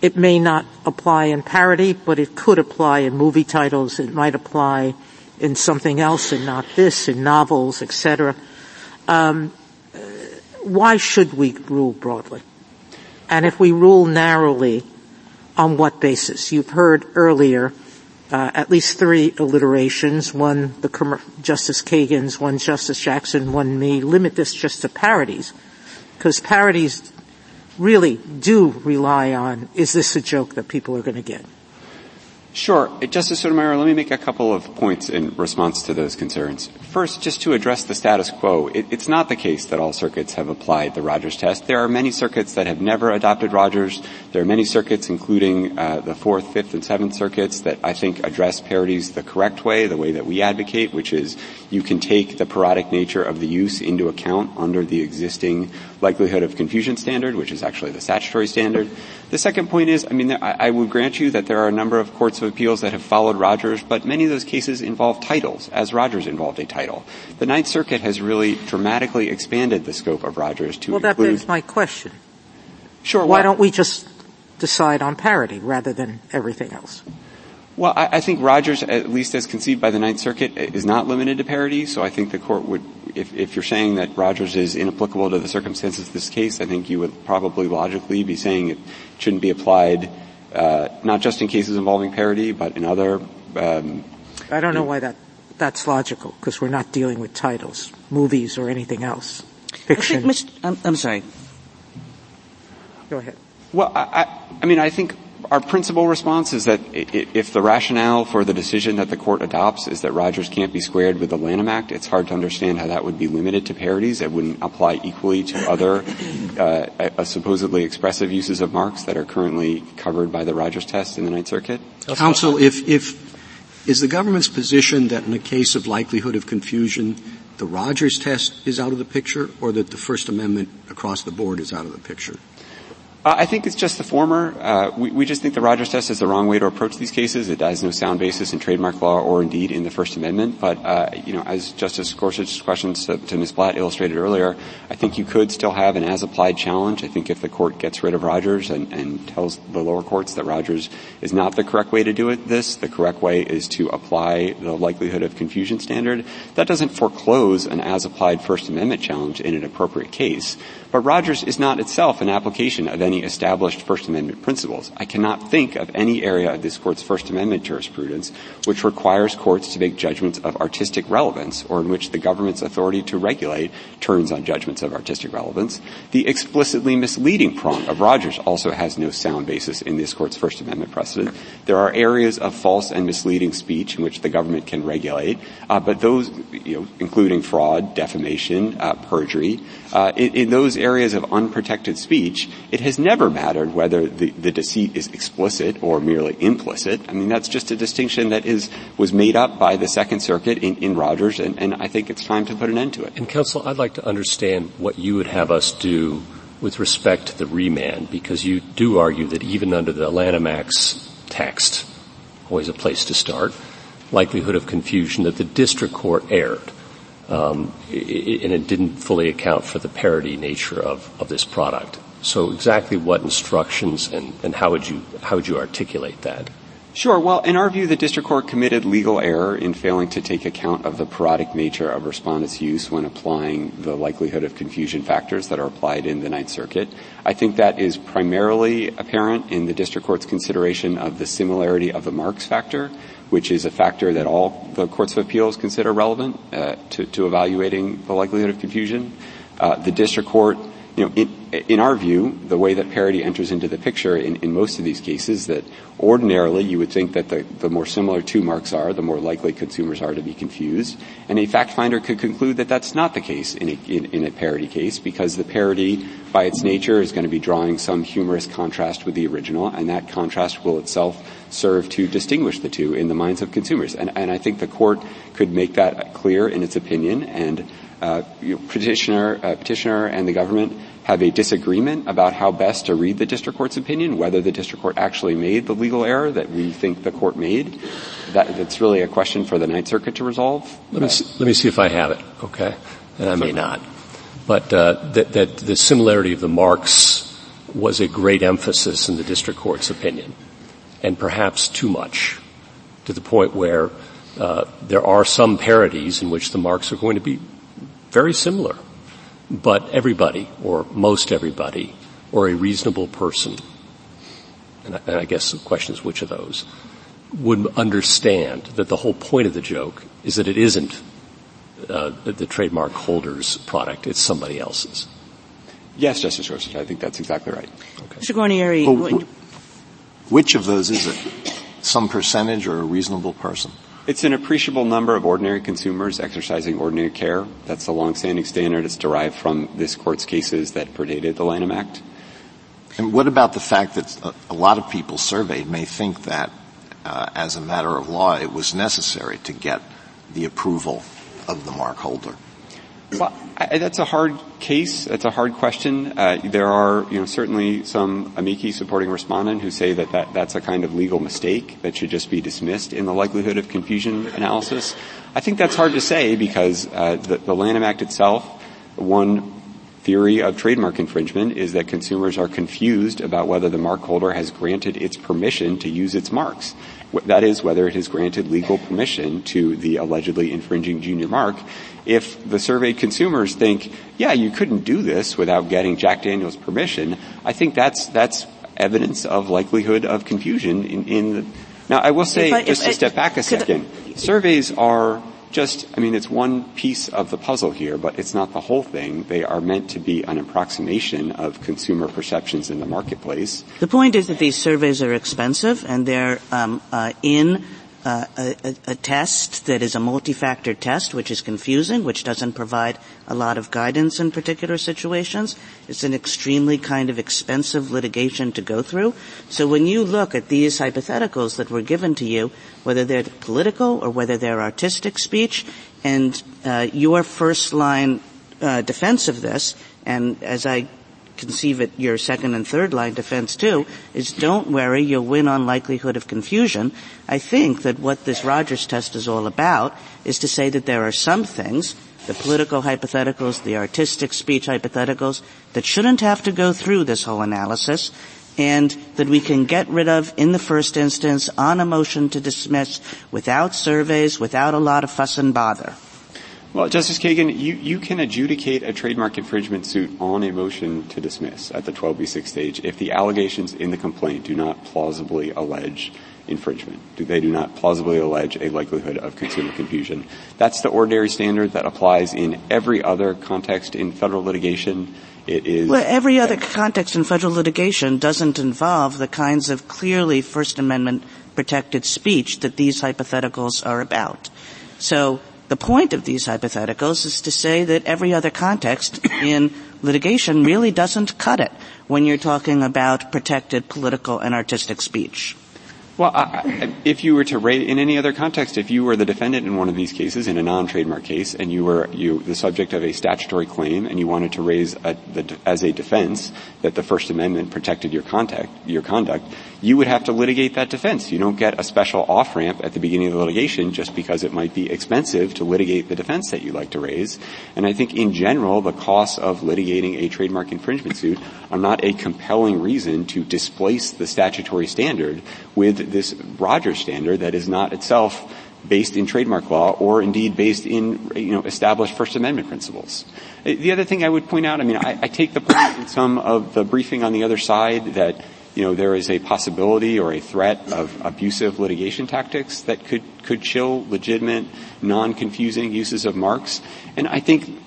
it may not apply in parody, but it could apply in movie titles. It might apply in something else and not this, in novels, et cetera. Um, why should we rule broadly? And if we rule narrowly, on what basis? You've heard earlier Uh, at least three alliterations, one the com- Justice Kagan's, one Justice Jackson, one me, limit this just to parodies, because parodies really do rely on, is this a joke that people are going to get? Sure. Justice Sotomayor, let me make a couple of points in response to those concerns. First, just to address the status quo, it, it's not the case that all circuits have applied the Rogers test. There are many circuits that have never adopted Rogers. There are many circuits, including uh, the Fourth, Fifth, and Seventh Circuits, that I think address parodies the correct way, the way that we advocate, which is you can take the parodic nature of the use into account under the existing likelihood of confusion standard, which is actually the statutory standard. The second point is, I mean, there, I, I would grant you that there are a number of courts of appeals that have followed Rogers, but many of those cases involve titles, as Rogers involved a title. The Ninth Circuit has really dramatically expanded the scope of Rogers to well, include... Well, that begs my question. Sure. Why well, don't we just decide on parody rather than everything else? Well, I, I think Rogers, at least as conceived by the Ninth Circuit, is not limited to parody, so I think the Court would, if, if you're saying that Rogers is inapplicable to the circumstances of this case, I think you would probably logically be saying it shouldn't be applied Uh, not just in cases involving parody, but in other... Um, I don't know why that that's logical because we're not dealing with titles, movies, or anything else. Fiction. I think, I'm, I'm sorry. Go ahead. Well, I, I mean, I think our principal response is that if the rationale for the decision that the court adopts is that Rogers can't be squared with the Lanham Act, it's hard to understand how that would be limited to parodies. It wouldn't apply equally to other uh, supposedly expressive uses of marks that are currently covered by the Rogers test in the Ninth Circuit. Counsel, if, if is the government's position that in a case of likelihood of confusion, the Rogers test is out of the picture, or that the First Amendment across the board is out of the picture? Uh, I think it's just the former. Uh, we, we just think the Rogers test is the wrong way to approach these cases. It has no sound basis in trademark law or indeed in the First Amendment. But, uh, you know, as Justice Gorsuch's questions to, to Miz Blatt illustrated earlier, I think you could still have an as-applied challenge. I think if the court gets rid of Rogers and, and tells the lower courts that Rogers is not the correct way to do it, this, the correct way is to apply the likelihood of confusion standard. That doesn't foreclose an as-applied First Amendment challenge in an appropriate case. But Rogers is not itself an application of any established First Amendment principles. I cannot think of any area of this Court's First Amendment jurisprudence which requires courts to make judgments of artistic relevance or in which the government's authority to regulate turns on judgments of artistic relevance. The explicitly misleading prong of Rogers also has no sound basis in this Court's First Amendment precedent. There are areas of false and misleading speech in which the government can regulate, uh, but those, you know, including fraud, defamation, uh, perjury, uh, in, in those areas of unprotected speech, it has never mattered whether the, the deceit is explicit or merely implicit. I mean, that's just a distinction that is was made up by the Second Circuit in, in Rogers, and, and I think it's time to put an end to it. And, Counsel, I'd like to understand what you would have us do with respect to the remand, because you do argue that even under the Lanham Act's text, always a place to start, likelihood of confusion, that the district court erred. Um, and it didn't fully account for the parody nature of, of this product. So exactly what instructions and, and how would you how would you articulate that? Sure. Well, in our view, the district court committed legal error in failing to take account of the parodic nature of respondents' use when applying the likelihood of confusion factors that are applied in the Ninth Circuit. I think that is primarily apparent in the district court's consideration of the similarity of the marks factor, which is a factor that all the courts of appeals consider relevant uh, to, to evaluating the likelihood of confusion. Uh, the district court, you know, in, in our view, the way that parody enters into the picture in, in most of these cases, that ordinarily you would think that the, the more similar two marks are, the more likely consumers are to be confused. And a fact finder could conclude that that's not the case in a, in, in a parody case, because the parody by its nature is going to be drawing some humorous contrast with the original, and that contrast will itself serve to distinguish the two in the minds of consumers. And, and I think the court could make that clear in its opinion, and Uh, you know, petitioner, uh, petitioner and the government have a disagreement about how best to read the district court's opinion, whether the district court actually made the legal error that we think the court made. That, that's really a question for the Ninth Circuit to resolve. Let me see, let me see if I have it, okay? And I may not. But uh, that, that the similarity of the marks was a great emphasis in the district court's opinion, and perhaps too much, to the point where uh, there are some parodies in which the marks are going to be very similar, but everybody, or most everybody, or a reasonable person, and I, and I guess the question is which of those, would understand that the whole point of the joke is that it isn't uh, the trademark holder's product, it's somebody else's. Yes, Justice Gorsuch, I think that's exactly right. Okay. Mister Guarnieri. Well, wh- which of those is it? Some percentage or a reasonable person? It's an appreciable number of ordinary consumers exercising ordinary care. That's the longstanding standard. It's derived from this Court's cases that predated the Lanham Act. And what about the fact that a lot of people surveyed may think that, uh, as a matter of law, it was necessary to get the approval of the mark holder? Well, I, that's a hard case. That's a hard question. Uh, there are, you know, certainly some amici supporting respondent who say that, that that's a kind of legal mistake that should just be dismissed in the likelihood of confusion analysis. I think that's hard to say because uh, the, the Lanham Act itself, one theory of trademark infringement is that consumers are confused about whether the mark holder has granted its permission to use its marks. That is, whether it has granted legal permission to the allegedly infringing junior mark. If the surveyed consumers think, yeah, you couldn't do this without getting Jack Daniel's permission, I think that's that's evidence of likelihood of confusion in, in the – now, I will say, I, just I, to step back a second, I, surveys are just, I mean, it's one piece of the puzzle here, but it's not the whole thing. They are meant to be an approximation of consumer perceptions in the marketplace. The point is that these surveys are expensive, and they're um, uh, in uh, a, a test that is a multi-factor test, which is confusing, which doesn't provide a lot of guidance in particular situations. It's an extremely kind of expensive litigation to go through. So when you look at these hypotheticals that were given to you, whether they're political or whether they're artistic speech, and uh, your first-line uh, defense of this, and as I conceive it, your second and third-line defense, too, is don't worry, you'll win on likelihood of confusion. I think that what this Rogers test is all about is to say that there are some things, the political hypotheticals, the artistic speech hypotheticals, that shouldn't have to go through this whole analysis, and that we can get rid of in the first instance on a motion to dismiss without surveys, without a lot of fuss and bother. Well, Justice Kagan, you, you can adjudicate a trademark infringement suit on a motion to dismiss at the twelve B six stage if the allegations in the complaint do not plausibly allege infringement. Do they do not plausibly allege a likelihood of consumer confusion. That's the ordinary standard that applies in every other context in federal litigation. It is well, every other context in federal litigation doesn't involve the kinds of clearly First Amendment protected speech that these hypotheticals are about. So the point of these hypotheticals is to say that every other context in litigation really doesn't cut it when you're talking about protected political and artistic speech. Well, I, if you were to rate in any other context, if you were the defendant in one of these cases, in a non-trademark case, and you were you the subject of a statutory claim, and you wanted to raise a, the, as a defense that the First Amendment protected your contact, your conduct, you would have to litigate that defense. You don't get a special off-ramp at the beginning of the litigation just because it might be expensive to litigate the defense that you'd like to raise. And I think in general, the costs of litigating a trademark infringement suit are not a compelling reason to displace the statutory standard with this Rogers standard that is not itself based in trademark law or indeed based in, you know, established First Amendment principles. The other thing I would point out, I mean, I, I take the point in some of the briefing on the other side that, you know, there is a possibility or a threat of abusive litigation tactics that could, could chill legitimate, non-confusing uses of marks. And I think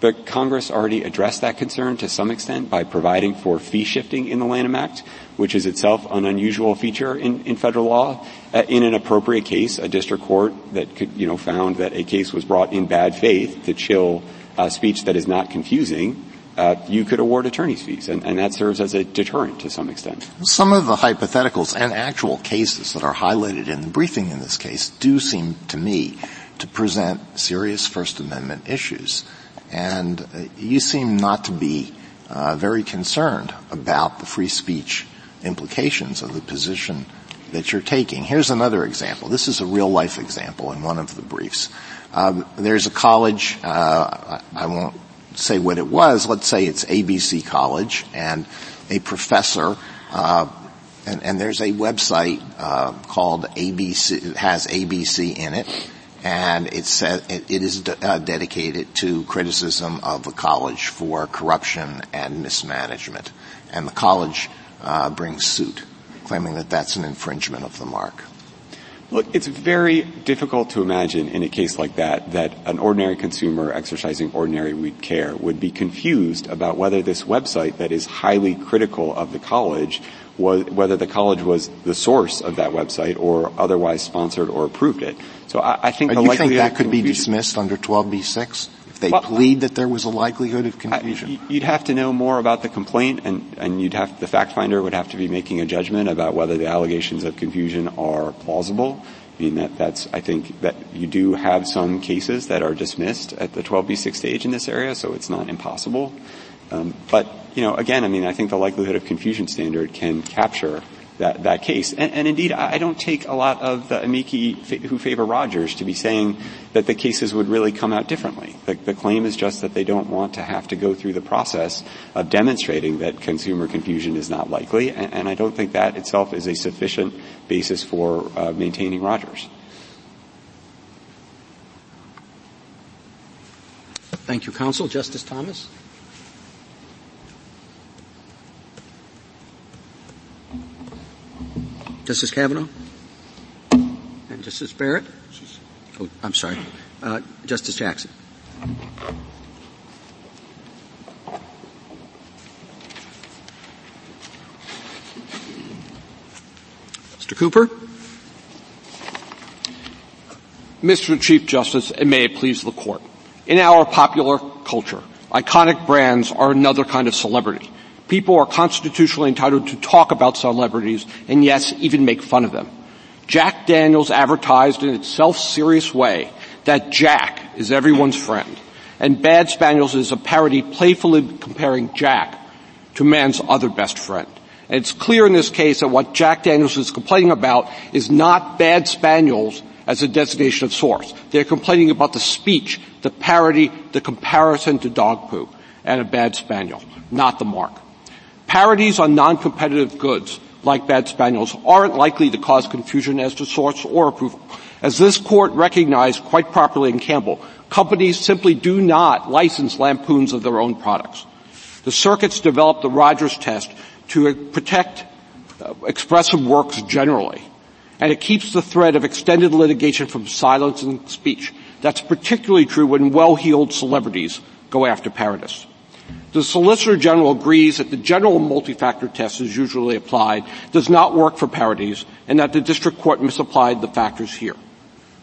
the Congress already addressed that concern to some extent by providing for fee shifting in the Lanham Act, which is itself an unusual feature in, in federal law. Uh, in an appropriate case, a district court that could, you know, found that a case was brought in bad faith to chill uh, speech that is not confusing, uh, you could award attorney's fees, and, and that serves as a deterrent to some extent. Some of the hypotheticals and actual cases that are highlighted in the briefing in this case do seem to me to present serious First Amendment issues, and uh, you seem not to be uh, very concerned about the free speech implications of the position that you're taking. Here's another example. This is a real-life example in one of the briefs. Um, there's a college, uh, I won't say what it was. Let's say it's A B C College, and a professor, uh, and, and there's a website uh, called A B C, it has A B C in it, and it says it, it is de- uh, dedicated to criticism of the college for corruption and mismanagement, and the college uh brings suit, claiming that that's an infringement of the mark. Look, it's very difficult to imagine in a case like that that an ordinary consumer exercising ordinary care would be confused about whether this website that is highly critical of the college was, whether the college was the source of that website or otherwise sponsored or approved it. So I, I think the likelihood of confusion. Do you think that could be dismissed under twelve B six? They well, plead that there was a likelihood of confusion. You'd have to know more about the complaint, and, and you'd have the fact finder would have to be making a judgment about whether the allegations of confusion are plausible. I mean, that, that's, I think that you do have some cases that are dismissed at the twelve B six stage in this area, so it's not impossible. Um, but, you know, again, I mean, I think the likelihood of confusion standard can capture That, that case. And, and indeed, I don't take a lot of the amici f- who favor Rogers to be saying that the cases would really come out differently. The, the claim is just that they don't want to have to go through the process of demonstrating that consumer confusion is not likely, and, and I don't think that itself is a sufficient basis for uh, maintaining Rogers. Thank you, counsel. Justice Thomas? Justice Kavanaugh? And Justice Barrett? Oh, I'm sorry. Uh, Justice Jackson. Mister Cooper. Mister Chief Justice, and may it please the Court. In our popular culture, iconic brands are another kind of celebrity. People are constitutionally entitled to talk about celebrities and, yes, even make fun of them. Jack Daniel's advertised in its self-serious way that Jack is everyone's friend, and Bad Spaniels is a parody playfully comparing Jack to man's other best friend. And it's clear in this case that what Jack Daniel's is complaining about is not Bad Spaniels as a designation of source. They're complaining about the speech, the parody, the comparison to dog poo and a Bad Spaniel, not the mark. Parodies on non-competitive goods, like Bad Spaniels, aren't likely to cause confusion as to source or approval. As this Court recognized quite properly in Campbell, companies simply do not license lampoons of their own products. The circuits developed the Rogers test to protect expressive works generally, and it keeps the threat of extended litigation from silencing speech. That's particularly true when well-heeled celebrities go after parodists. The Solicitor General agrees that the general multi-factor test is usually applied, does not work for parodies, and that the District Court misapplied the factors here.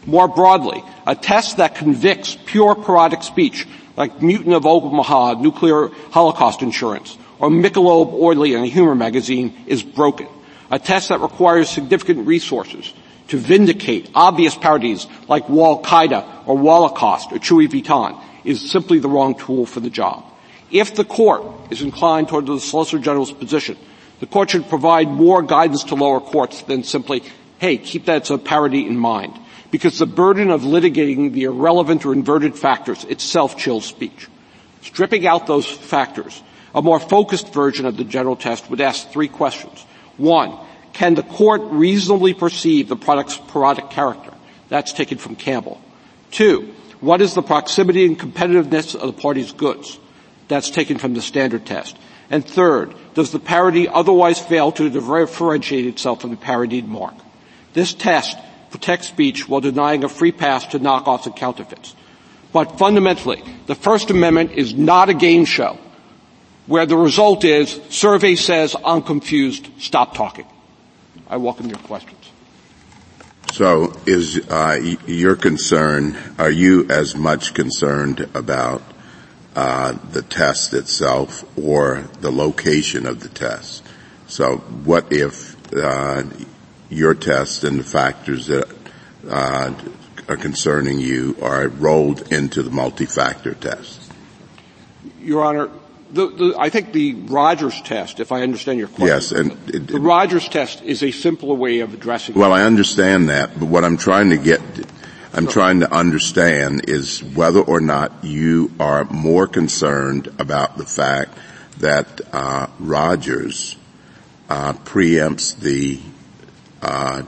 More broadly, a test that convicts pure parodic speech, like Mutant of Omaha, Nuclear Holocaust Insurance, or Michelob Orly in a humor magazine, is broken. A test that requires significant resources to vindicate obvious parodies like Wal Qaeda or Holocaust or Chewy Vuitton is simply the wrong tool for the job. If the Court is inclined toward the Solicitor General's position, the Court should provide more guidance to lower courts than simply, hey, keep that as a parody in mind, because the burden of litigating the irrelevant or inverted factors itself chills speech. Stripping out those factors, a more focused version of the general test would ask three questions. One, can the Court reasonably perceive the product's parodic character? That's taken from Campbell. Two, what is the proximity and competitiveness of the party's goods? That's taken from the standard test. And third, does the parody otherwise fail to differentiate itself from the parodied mark? This test protects speech while denying a free pass to knockoffs and counterfeits. But fundamentally, the First Amendment is not a game show where the result is, survey says, I'm confused, stop talking. I welcome your questions. So is uh, your concern, are you as much concerned about Uh, the test itself or the location of the test? So what if uh, your test and the factors that uh, are concerning you are rolled into the multi-factor test? Your Honor, the, the, I think the Rogers test, if I understand your question. Yes. And the, it, the Rogers test is a simpler way of addressing well, it. Well, I understand that, but what I'm trying to get I'm trying to understand is whether or not you are more concerned about the fact that uh Rogers uh preempts the uh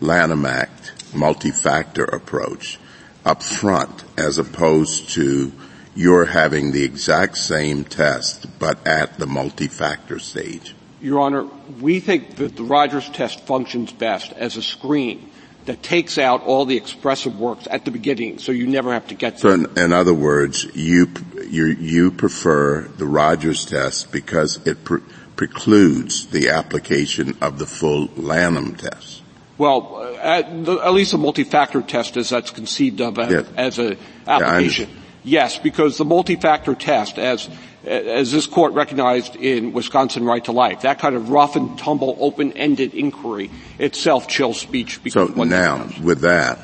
Lanham Act multi-factor approach up front as opposed to your having the exact same test but at the multi-factor stage. Your Honor, we think that the Rogers test functions best as a screen that takes out all the expressive works at the beginning, so you never have to get to them. So in, in other words, you, you, you prefer the Rogers test because it pre- precludes the application of the full Lanham test. Well, at, the, at least the multi-factor test is that's conceived of as, yes. as an application. Yeah, yes, because the multi-factor test, as as this Court recognized in Wisconsin Right to Life, that kind of rough and tumble, open-ended inquiry itself chills speech. So now, with that,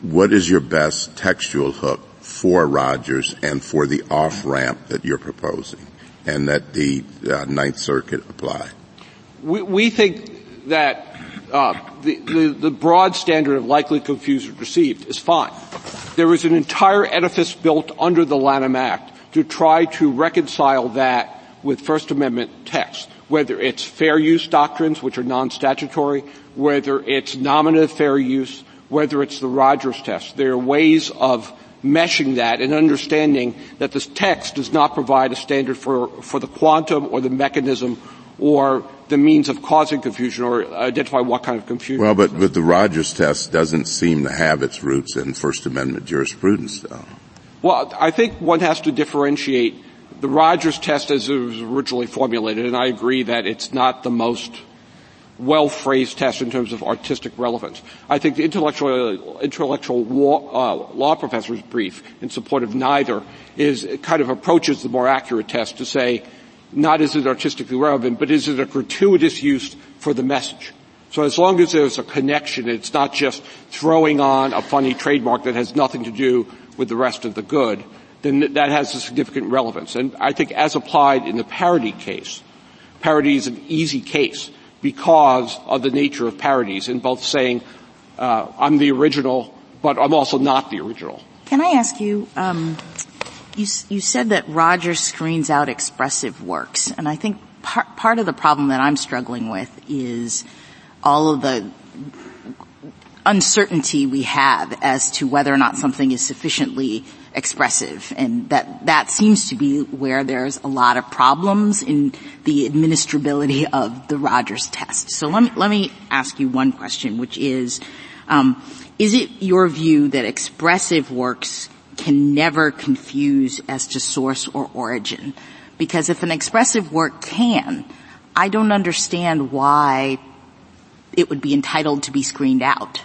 what is your best textual hook for Rogers and for the off-ramp that you're proposing and that the uh, Ninth Circuit applied? We, we think that uh, the, the, the broad standard of likely confused or deceived is fine. There is an entire edifice built under the Lanham Act to try to reconcile that with First Amendment text, whether it's fair use doctrines, which are non-statutory, whether it's nominative fair use, whether it's the Rogers test. There are ways of meshing that and understanding that this text does not provide a standard for, for the quantum or the mechanism or the means of causing confusion or identify what kind of confusion. Well, but, but the Rogers test doesn't seem to have its roots in First Amendment jurisprudence, though. Well, I think one has to differentiate the Rogers test as it was originally formulated, and I agree that it's not the most well-phrased test in terms of artistic relevance. I think the intellectual, intellectual law, uh, law professor's brief in support of neither is kind of approaches the more accurate test to say, not is it artistically relevant, but is it a gratuitous use for the message? So as long as there's a connection, it's not just throwing on a funny trademark that has nothing to do with the rest of the good, then that has a significant relevance. And I think as applied in the parody case, parody is an easy case because of the nature of parodies in both saying, uh, I'm the original, but I'm also not the original. Can I ask you, um, you, you said that Rogers screens out expressive works, and I think par- part of the problem that I'm struggling with is all of the uncertainty we have as to whether or not something is sufficiently expressive, and that that seems to be where there's a lot of problems in the administrability of the Rogers test. So let me, let me ask you one question, which is, um, is it your view that expressive works can never confuse as to source or origin? Because if an expressive work can, I don't understand why it would be entitled to be screened out.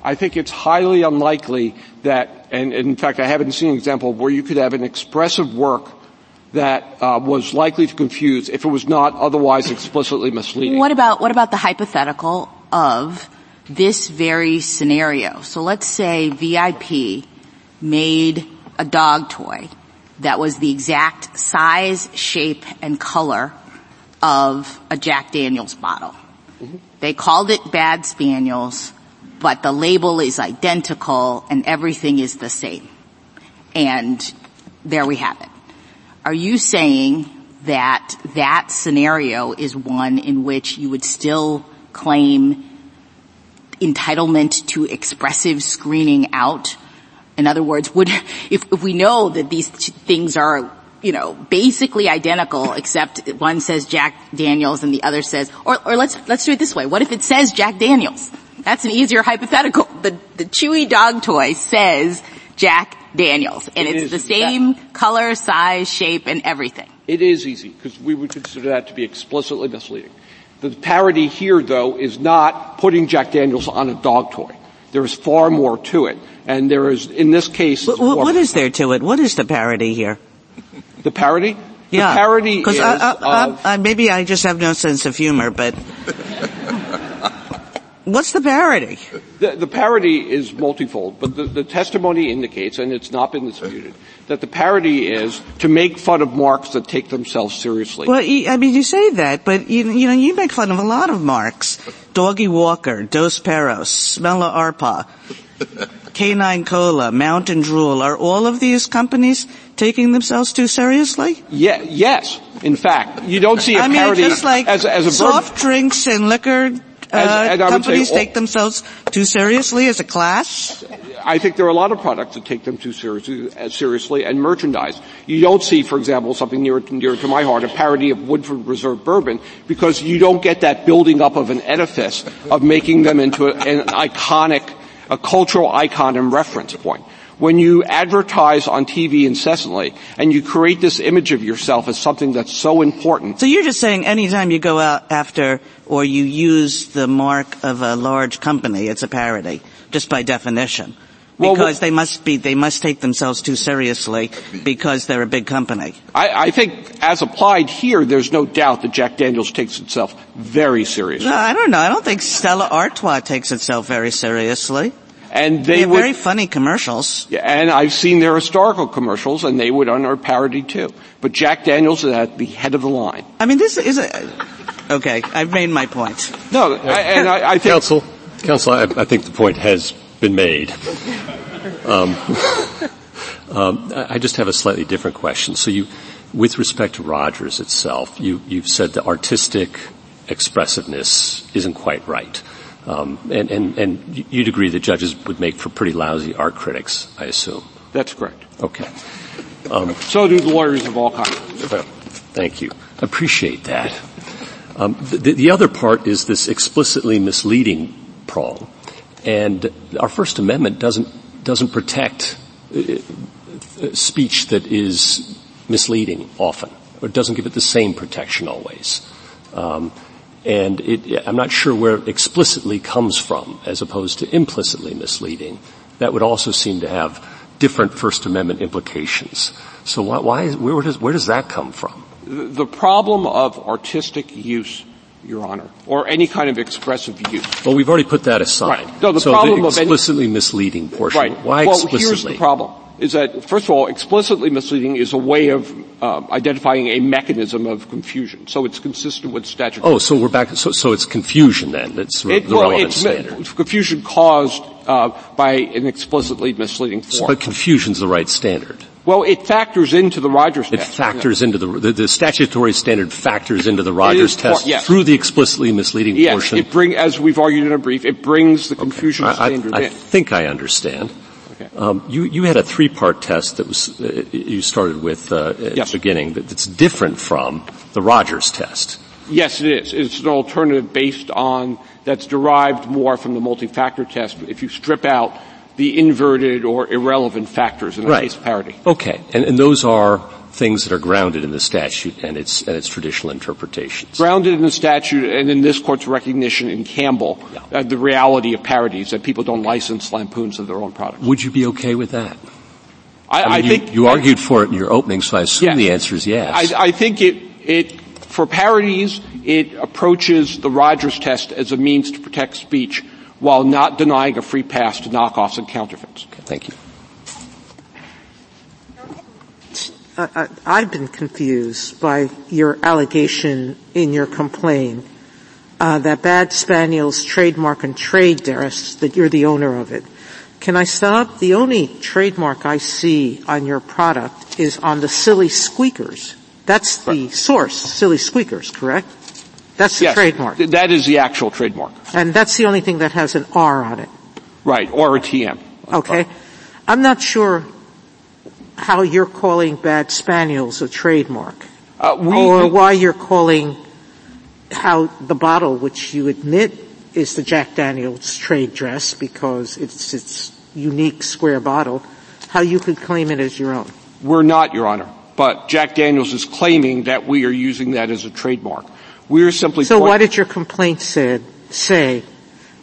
I think it's highly unlikely that, and in fact I haven't seen an example where you could have an expressive work that uh, was likely to confuse if it was not otherwise explicitly misleading. What about, what about the hypothetical of this very scenario? So let's say V I P made a dog toy that was the exact size, shape, and color of a Jack Daniel's bottle. Mm-hmm. They called it Bad Spaniels, but the label is identical and everything is the same. And there we have it. Are you saying that that scenario is one in which you would still claim entitlement to expressive screening out? In other words, would, if, if we know that these two things are, you know, basically identical, except one says Jack Daniels and the other says, or, or let's, let's do it this way. What if it says Jack Daniels? That's an easier hypothetical. The, the Chewy dog toy says Jack Daniels, and it it's the same that, color, size, shape, and everything. It is easy, because we would consider that to be explicitly misleading. The parody here, though, is not putting Jack Daniels on a dog toy. There is far more to it, and there is, in this case... What, what, what is there to it? What is the parody here? The parody? Yeah. The parody is... I, I, of, I, maybe I just have no sense of humor, but... What's the parody? The, the parody is multifold, but the, the testimony indicates, and it's not been disputed, that the parody is to make fun of marks that take themselves seriously. Well, I mean, you say that, but you, you know, you make fun of a lot of marks. Doggy Walker, Dos Perros, Smella Arpa, Canine Cola, Mountain Drool. Are all of these companies taking themselves too seriously? Yeah, yes. In fact, you don't see a I mean, parody just like as, as a soft burden. Drinks and liquor. Uh, as, companies all, take themselves too seriously as a class? I think there are a lot of products that take them too seriously, uh, seriously and merchandise. You don't see, for example, something near, near to my heart, a parody of Woodford Reserve Bourbon, because you don't get that building up of an edifice of making them into a, an iconic, a cultural icon and reference point. When you advertise on T V incessantly and you create this image of yourself as something that's so important. So you're just saying anytime you go out after or you use the mark of a large company, it's a parody, just by definition. Because well, they must be, they must take themselves too seriously because they're a big company. I, I think as applied here, there's no doubt that Jack Daniels takes itself very seriously. No, I don't know. I don't think Stella Artois takes itself very seriously. And they, they have would, very funny commercials. Yeah, and I've seen their historical commercials, and they would honor parody too. But Jack Daniels is at the head of the line. I mean, this is a, okay. I've made my point. No, yeah. I, and I, I think counsel, counsel, I, I think the point has been made. Um, um, I just have a slightly different question. So, you, with respect to Rogers itself, you you've said the artistic expressiveness isn't quite right. Um, and, and, and you'd agree that judges would make for pretty lousy art critics, I assume. That's correct. Okay. Um, so do the lawyers of all kinds. Thank you. Appreciate that. Um, the, the other part is this explicitly misleading prong. And our First Amendment doesn't doesn't protect uh, speech that is misleading often, or doesn't give it the same protection always. Um, and it, I'm not sure where explicitly comes from, as opposed to implicitly misleading. That would also seem to have different First Amendment implications. So why, why is, where does where does that come from? The problem of artistic use, Your Honor, or any kind of expressive use. Well, we've already put that aside. Right. No, the so problem the explicitly of any, misleading portion. Right. Why well, explicitly? Well, here's the problem: is that first of all, explicitly misleading is a way of uh, identifying a mechanism of confusion. So it's consistent with statutory. Oh, so we're back. So, so it's confusion then. That's re- it, the well, relevant it's standard. Me- confusion caused uh, by an explicitly misleading form. So, but confusion's the right standard. Well, it factors into the Rogers test. It factors yeah. into the, the, the statutory standard factors into the Rogers part, test yes. through the explicitly misleading yes, portion. Yes, it bring, as we've argued in a brief, it brings the okay. confusion I, standard I, I in. I think I understand. Okay. Um, you, you had a three-part test that was, uh, you started with, uh, at yes. the beginning that's different from the Rogers test. Yes, it is. It's an alternative based on, that's derived more from the multi-factor test. If you strip out the inverted or irrelevant factors in the right. case parity. Okay. And, and those are things that are grounded in the statute and its, and its traditional interpretations. Grounded in the statute and in this Court's recognition in Campbell, yeah. uh, the reality of parodies, that people don't license lampoons of their own products. Would you be okay with that? I, I, mean, I you, think... You argued for it in your opening, so I assume yes. the answer is yes. I, I think it, it, for parodies, it approaches the Rogers test as a means to protect speech while not denying a free pass to knockoffs and counterfeits. Okay, thank you. I, I, I've been confused by your allegation in your complaint uh, that Bad Spaniels trademark and trade dress, that you're the owner of it. Can I stop? The only trademark I see on your product is on the Silly Squeakers. That's the source, Silly Squeakers, correct? That's the yes, trademark. Th- that is the actual trademark. And that's the only thing that has an R on it. Right, or a T M. Okay. I'm not sure how you're calling Bad Spaniels a trademark. Uh, we, or why you're calling how the bottle, which you admit is the Jack Daniel's trade dress because it's its unique square bottle, how you could claim it as your own. We're not, Your Honor. But Jack Daniel's is claiming that we are using that as a trademark. We're simply so point- why did your complaint said, say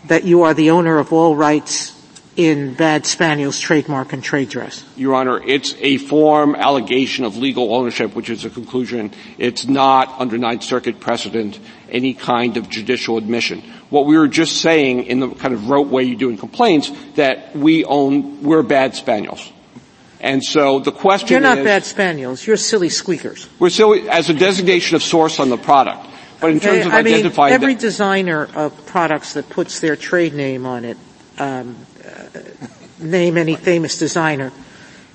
that you are the owner of all rights in Bad Spaniel's trademark and trade dress? Your Honor, it's a form allegation of legal ownership, which is a conclusion. It's not, under Ninth Circuit precedent, any kind of judicial admission. What we were just saying in the kind of rote way you do in complaints, that we own, we're Bad Spaniels. And so the question is... You're not is, Bad Spaniels. You're Silly Squeakers. We're silly as a designation of source on the product. But in terms of I identifying mean, every that- designer of products that puts their trade name on it, um, uh, name any famous designer,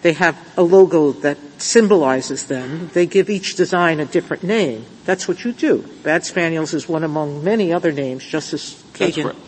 they have a logo that symbolizes them. They give each design a different name. That's what you do. Bad Spaniels is one among many other names, Justice Kagan. That's correct.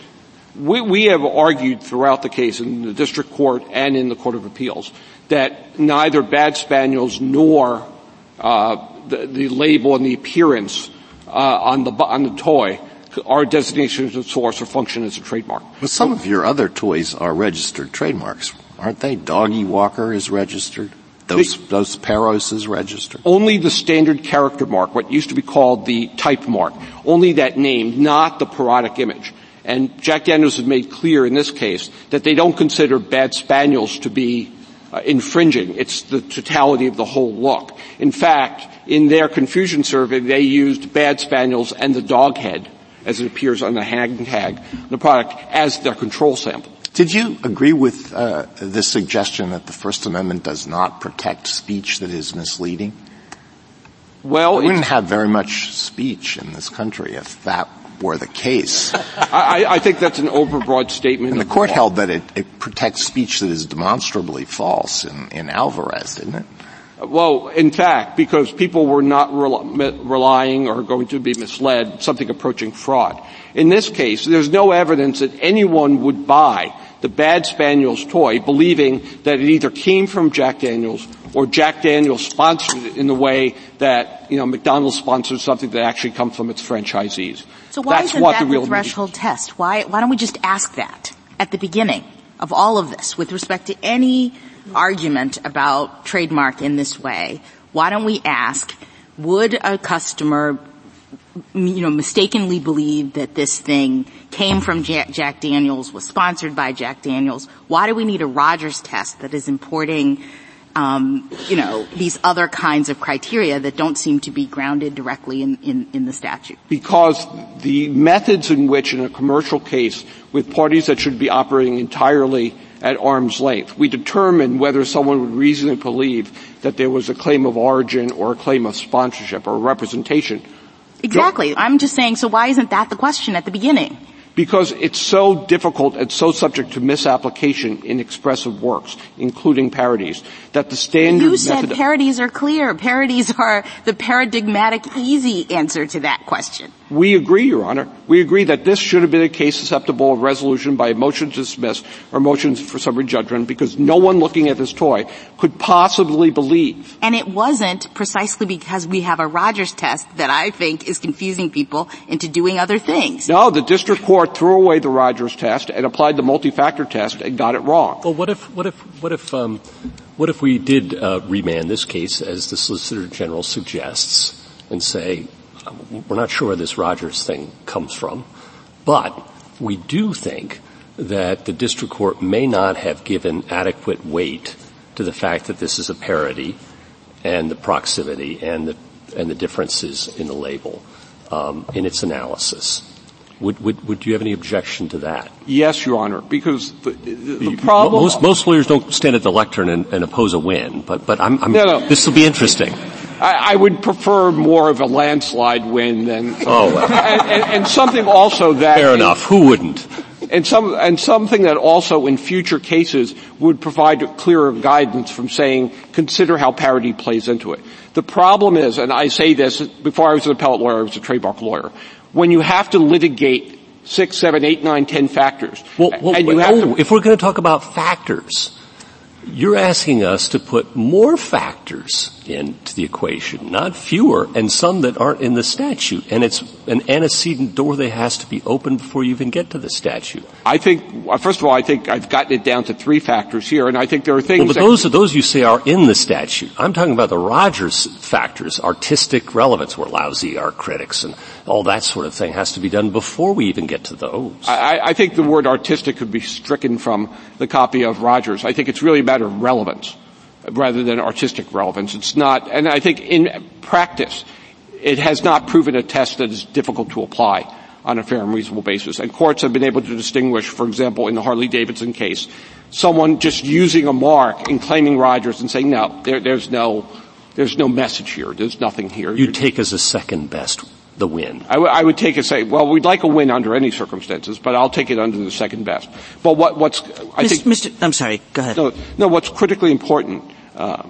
We, we have argued throughout the case in the district court and in the Court of Appeals that neither Bad Spaniels nor uh, the, the label and the appearance Uh, on the on the toy are designations of source or function as a trademark. But some of your other toys are registered trademarks, aren't they? Doggy Walker is registered. Those the, those Paros is registered. Only the standard character mark, what used to be called the type mark, only that name, not the parodic image. And Jack Daniel's has made clear in this case that they don't consider Bad Spaniels to be uh, infringing. It's the totality of the whole look. In fact, in their confusion survey, they used Bad Spaniels and the dog head, as it appears on the hang tag, the product, as their control sample. Did you agree with uh, the suggestion that the First Amendment does not protect speech that is misleading? Well, we wouldn't have very much speech in this country if that were the case. I, I think that's an overbroad statement. And the court the held that it, it protects speech that is demonstrably false in, in Alvarez, didn't it? Well, in fact, because people were not rel- relying or going to be misled, something approaching fraud. In this case, there's no evidence that anyone would buy the Bad Spaniels toy believing that it either came from Jack Daniels or Jack Daniel's sponsored it in the way that, you know, McDonald's sponsored something that actually comes from its franchisees. So why That's isn't what that the, the threshold media- test? Why, why don't we just ask that at the beginning of all of this with respect to any argument about trademark in this way? Why don't we ask, would a customer, you know, mistakenly believe that this thing came from Jack, Jack Daniels, was sponsored by Jack Daniels? Why do we need a Rogers test that is importing, um, you know, these other kinds of criteria that don't seem to be grounded directly in, in, in the statute? Because the methods in which, in a commercial case, with parties that should be operating entirely at arm's length, we determine whether someone would reasonably believe that there was a claim of origin or a claim of sponsorship or representation. Exactly. I'm just saying, so why isn't that the question at the beginning? Because it's so difficult and so subject to misapplication in expressive works, including parodies, that the standard You said method- parodies are clear. Parodies are the paradigmatic easy answer to that question. We agree, Your Honor. We agree that this should have been a case susceptible of resolution by a motion to dismiss or motions for summary judgment because no one looking at this toy could possibly believe. And it wasn't precisely because we have a Rogers test that I think is confusing people into doing other things. No, the district court threw away the Rogers test and applied the multi-factor test and got it wrong. Well, what if, what if, what if, um, what if we did uh, remand this case, as the Solicitor General suggests, and say we're not sure where this Rogers thing comes from, but we do think that the district court may not have given adequate weight to the fact that this is a parody and the proximity and the and the differences in the label um, in its analysis. Would, would, would you have any objection to that? Yes, Your Honor, because the, the problem... Most, most lawyers don't stand at the lectern and, and oppose a win, but, but I'm, I'm no, no. This will be interesting. I, I would prefer more of a landslide win than... Oh, well. and, and, and something also that... Fair enough. Who wouldn't? And some, and something that also in future cases would provide clearer guidance from saying, consider how parody plays into it. The problem is, and I say this, before I was an appellate lawyer, I was a trademark lawyer, when you have to litigate six, seven, eight, nine, ten factors. Well, well and you have oh, to... if we're going to talk about factors, you're asking us to put more factors into the equation, not fewer, and some that aren't in the statute. And it's an antecedent door that has to be opened before you even get to the statute. I think, first of all, I think I've gotten it down to three factors here, and I think there are things... Well, but that those are those you say are in the statute. I'm talking about the Rogers factors, artistic relevance, we're lousy art critics, and all that sort of thing has to be done before we even get to those. I, I think the word artistic could be stricken from the copy of Rogers. I think it's really a matter of relevance rather than artistic relevance. It's not, and I think in practice, it has not proven a test that is difficult to apply on a fair and reasonable basis. And courts have been able to distinguish, for example, in the Harley-Davidson case, someone just using a mark and claiming Rogers and saying, no, there, there's no, there's no message here. There's nothing here. You take as a second best the win. I, w- I would take a say, well, we'd like a win under any circumstances, but I'll take it under the second best. But what, what's, I Mister, think... Mister I'm sorry, go ahead. No, no what's critically important, uh,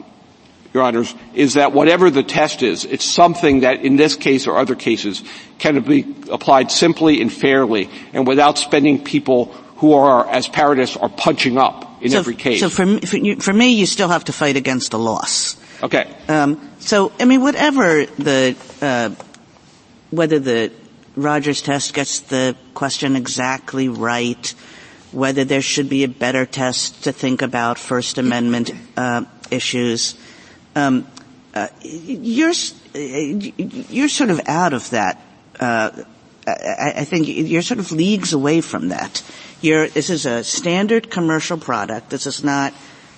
Your Honors, is that whatever the test is, it's something that in this case or other cases can be applied simply and fairly and without spending people who are, as parodists, are punching up in so, every case. So for, for, for me, you still have to fight against a loss. Okay. Um, so, I mean, whatever the... Uh, whether the Rogers test gets the question exactly right, whether there should be a better test to think about First Amendment uh, issues, um, uh, you're you're sort of out of that. Uh, I, I think you're sort of leagues away from that. You're, this is a standard commercial product. This is not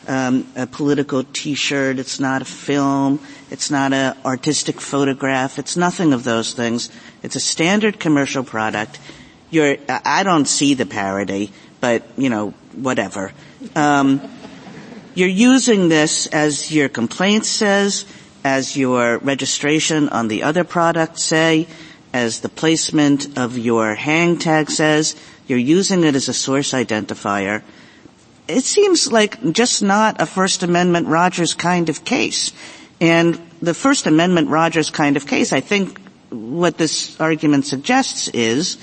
um, a political T-shirt. It's not a film. It's not an artistic photograph. It's nothing of those things. It's a standard commercial product. You're, I don't see the parody, but, you know, whatever. Um, you're using this, as your complaint says, as your registration on the other product say, as the placement of your hang tag says. You're using it as a source identifier. It seems like just not a First Amendment Rogers kind of case. And the First Amendment Rogers kind of case, I think what this argument suggests is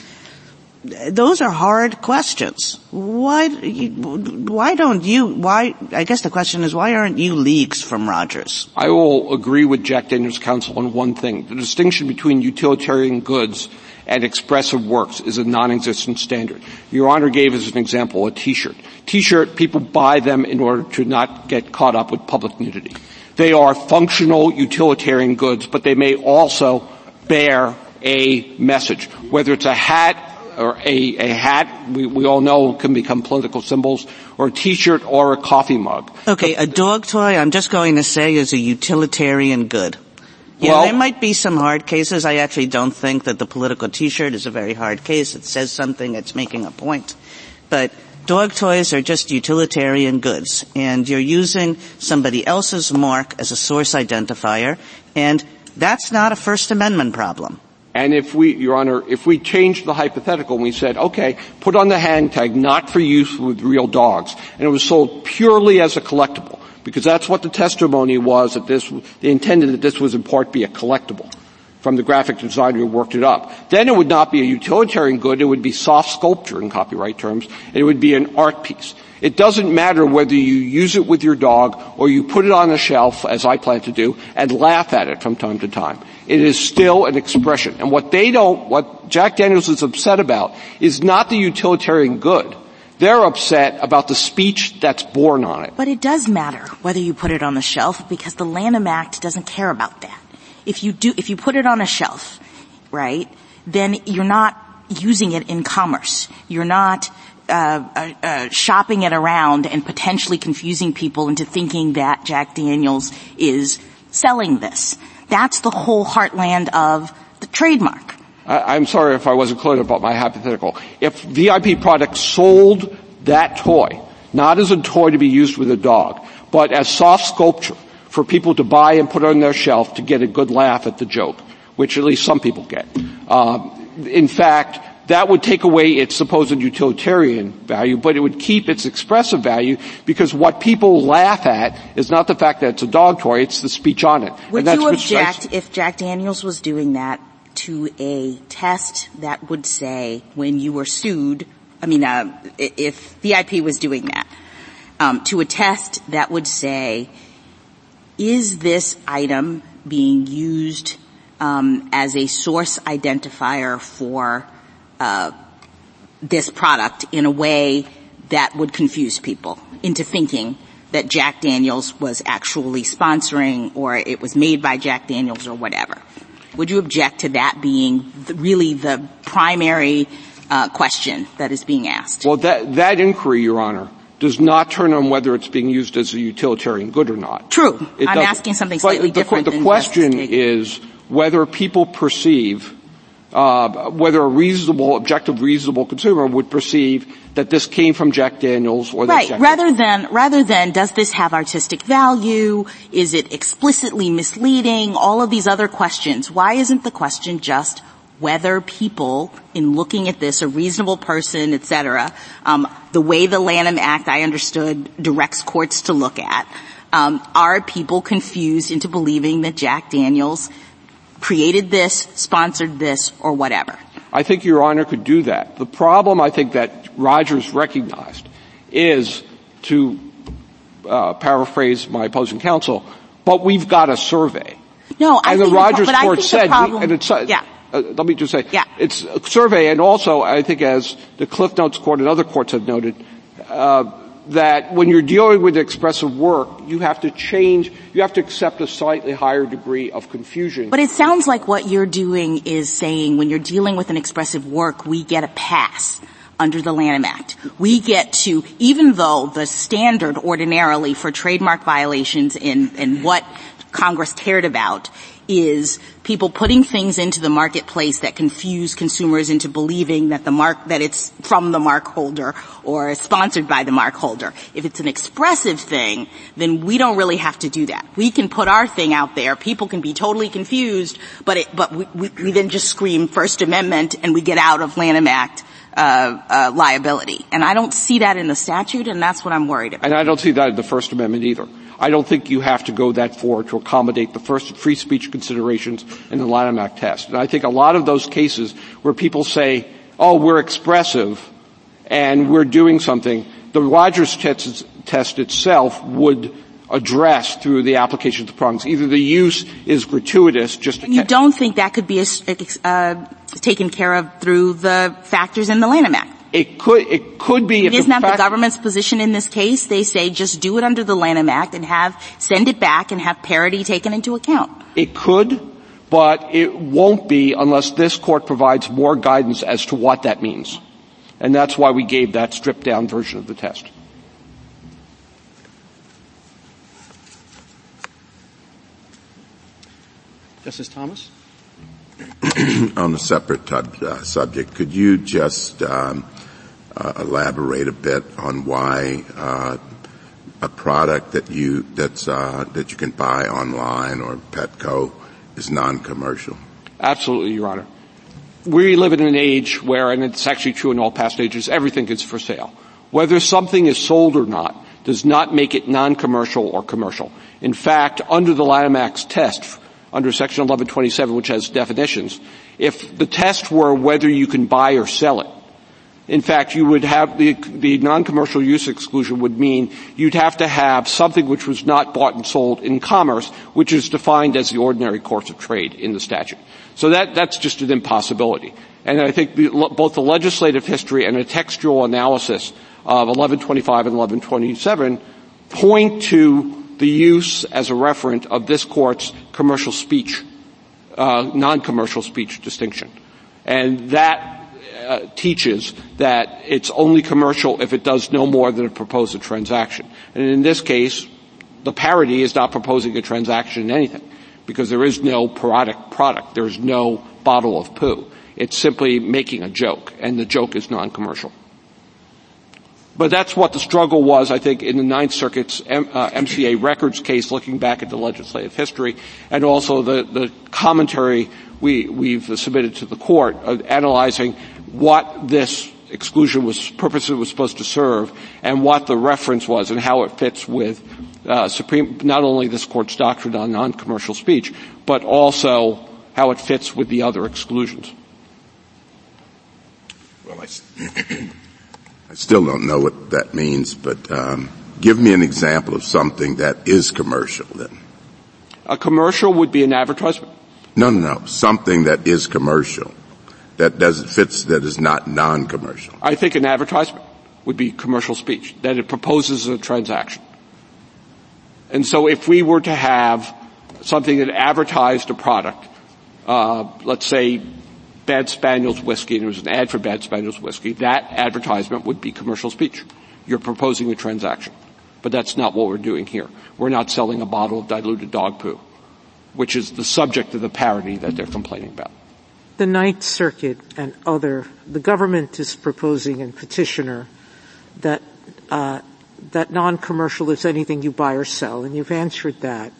those are hard questions. Why, why don't you, why, I guess the question is, why aren't you leagues from Rogers? I will agree with Jack Daniel's counsel on one thing. The distinction between utilitarian goods and expressive works is a non-existent standard. Your Honor gave as an example a T-shirt. T-shirt, people buy them in order to not get caught up with public nudity. They are functional utilitarian goods, but they may also bear a message, whether it's a hat or a, a hat, we, we all know can become political symbols, or a T-shirt or a coffee mug. Okay, a dog toy, I'm just going to say, is a utilitarian good. Yeah, well, there might be some hard cases. I actually don't think that the political T-shirt is a very hard case. It says something. It's making a point. But dog toys are just utilitarian goods, and you're using somebody else's mark as a source identifier, and that's not a First Amendment problem. And if we, Your Honor, if we changed the hypothetical and we said, okay, put on the hang tag, not for use with real dogs, and it was sold purely as a collectible, because that's what the testimony was, that this, they intended that this was in part be a collectible from the graphic designer who worked it up. Then it would not be a utilitarian good, it would be soft sculpture in copyright terms, and it would be an art piece. It doesn't matter whether you use it with your dog or you put it on a shelf, as I plan to do, and laugh at it from time to time. It is still an expression. And what they don't, what Jack Daniel's is upset about is not the utilitarian good. They're upset about the speech that's born on it. But it does matter whether you put it on the shelf, because the Lanham Act doesn't care about that. If you do, if you put it on a shelf, right, then you're not using it in commerce. You're not Uh, uh, uh, shopping it around and potentially confusing people into thinking that Jack Daniel's is selling this. That's the whole heartland of the trademark. I, I'm sorry if I wasn't clear about my hypothetical. If V I P Products sold that toy, not as a toy to be used with a dog, but as soft sculpture for people to buy and put on their shelf to get a good laugh at the joke, which at least some people get. Uh, in fact, that would take away its supposed utilitarian value, but it would keep its expressive value, because what people laugh at is not the fact that it's a dog toy, it's the speech on it. Would you object if Jack Daniel's was doing that to a test that would say when you were sued, I mean, uh, if V I P was doing that, um, to a test that would say, is this item being used um, as a source identifier for Uh, this product in a way that would confuse people into thinking that Jack Daniel's was actually sponsoring, or it was made by Jack Daniel's, or whatever? Would you object to that being the, really the primary uh, question that is being asked? Well, that, that inquiry, Your Honor, does not turn on whether it's being used as a utilitarian good or not. True. It I'm doesn't. asking something slightly but different. The, the, the question is whether people perceive Uh, whether a reasonable, objective, reasonable consumer would perceive that this came from Jack Daniel's or that Right, Jack rather Daniels. than, rather than, does this have artistic value? Is it explicitly misleading? All of these other questions. Why isn't the question just whether people, in looking at this, a reasonable person, et cetera, um, the way the Lanham Act, I understood, directs courts to look at, um, are people confused into believing that Jack Daniel's created this, sponsored this, or whatever? I think Your Honor could do that. The problem I think that Rogers recognized is, to uh, paraphrase my opposing counsel, but we've got a survey. No, I and think the Rogers the, court said, the problem, and it's, yeah. uh, let me just say, yeah. it's a survey, and also I think as the Cliff Notes Court and other courts have noted, uh, that when you're dealing with expressive work, you have to change, you have to accept a slightly higher degree of confusion. But it sounds like what you're doing is saying when you're dealing with an expressive work, we get a pass under the Lanham Act. We get to, even though the standard ordinarily for trademark violations and, and what Congress cared about is people putting things into the marketplace that confuse consumers into believing that the mark, that it's from the mark holder or sponsored by the mark holder. If it's an expressive thing, then we don't really have to do that. We can put our thing out there. People can be totally confused, but it, but we, we, we then just scream First Amendment and we get out of Lanham Act Uh, uh, liability. And I don't see that in the statute, and that's what I'm worried about. And I don't see that in the First Amendment either. I don't think you have to go that far to accommodate the first free speech considerations in the Lanham Act test. And I think a lot of those cases where people say oh, we're expressive and we're doing something. The Rogers test, test itself would address through the application of the prongs. Either the use is gratuitous, just and you ca- don't think that could be a, uh, taken care of through the factors in the Lanham Act? It could. It could be. It if is not fact- the government's position in this case. They say just do it under the Lanham Act and have send it back and have parity taken into account. It could, but it won't be unless this court provides more guidance as to what that means, and that's why we gave that stripped-down version of the test. Justice Thomas? On a separate tub, uh, subject, could you just um, uh, elaborate a bit on why uh, a product that you that's uh, that you can buy online or Petco is non-commercial? Absolutely, Your Honor. We live in an age where, and it's actually true in all past ages, everything is for sale. Whether something is sold or not does not make it non-commercial or commercial. In fact, under the Lanham Act's test, under Section eleven twenty-seven, which has definitions, if the test were whether you can buy or sell it, in fact, you would have the, the non-commercial use exclusion would mean you'd have to have something which was not bought and sold in commerce, which is defined as the ordinary course of trade in the statute. So that, that's just an impossibility. And I think the, both the legislative history and a textual analysis of eleven twenty-five and eleven twenty-seven point to the use as a referent of this court's commercial speech, uh, non-commercial speech distinction. And that uh, teaches that it's only commercial if it does no more than propose a transaction. And in this case, the parody is not proposing a transaction in anything because there is no parodic product. There is no bottle of poo. It's simply making a joke, and the joke is non-commercial. But that's what the struggle was, I think, in the Ninth Circuit's M- uh, M C A Records case, looking back at the legislative history, and also the, the commentary we, we've submitted to the court, uh, analyzing what this exclusion was, purpose it was supposed to serve, and what the reference was, and how it fits with uh, Supreme, not only this court's doctrine on non-commercial speech, but also how it fits with the other exclusions. Well, I. I still don't know what that means, but um, give me an example of something that is commercial then. A commercial would be an advertisement? No, no, no. Something that is commercial, that doesn't fits, that is not non-commercial. I think an advertisement would be commercial speech, that it proposes a transaction. And so if we were to have something that advertised a product, uh, let's say Bad Spaniels whiskey, and it was an ad for Bad Spaniels whiskey, that advertisement would be commercial speech. You're proposing a transaction. But that's not what we're doing here. We're not selling a bottle of diluted dog poo, which is the subject of the parody that they're complaining about. The Ninth Circuit and other, the government is proposing and petitioner that uh, that non-commercial is anything you buy or sell, and you've answered that.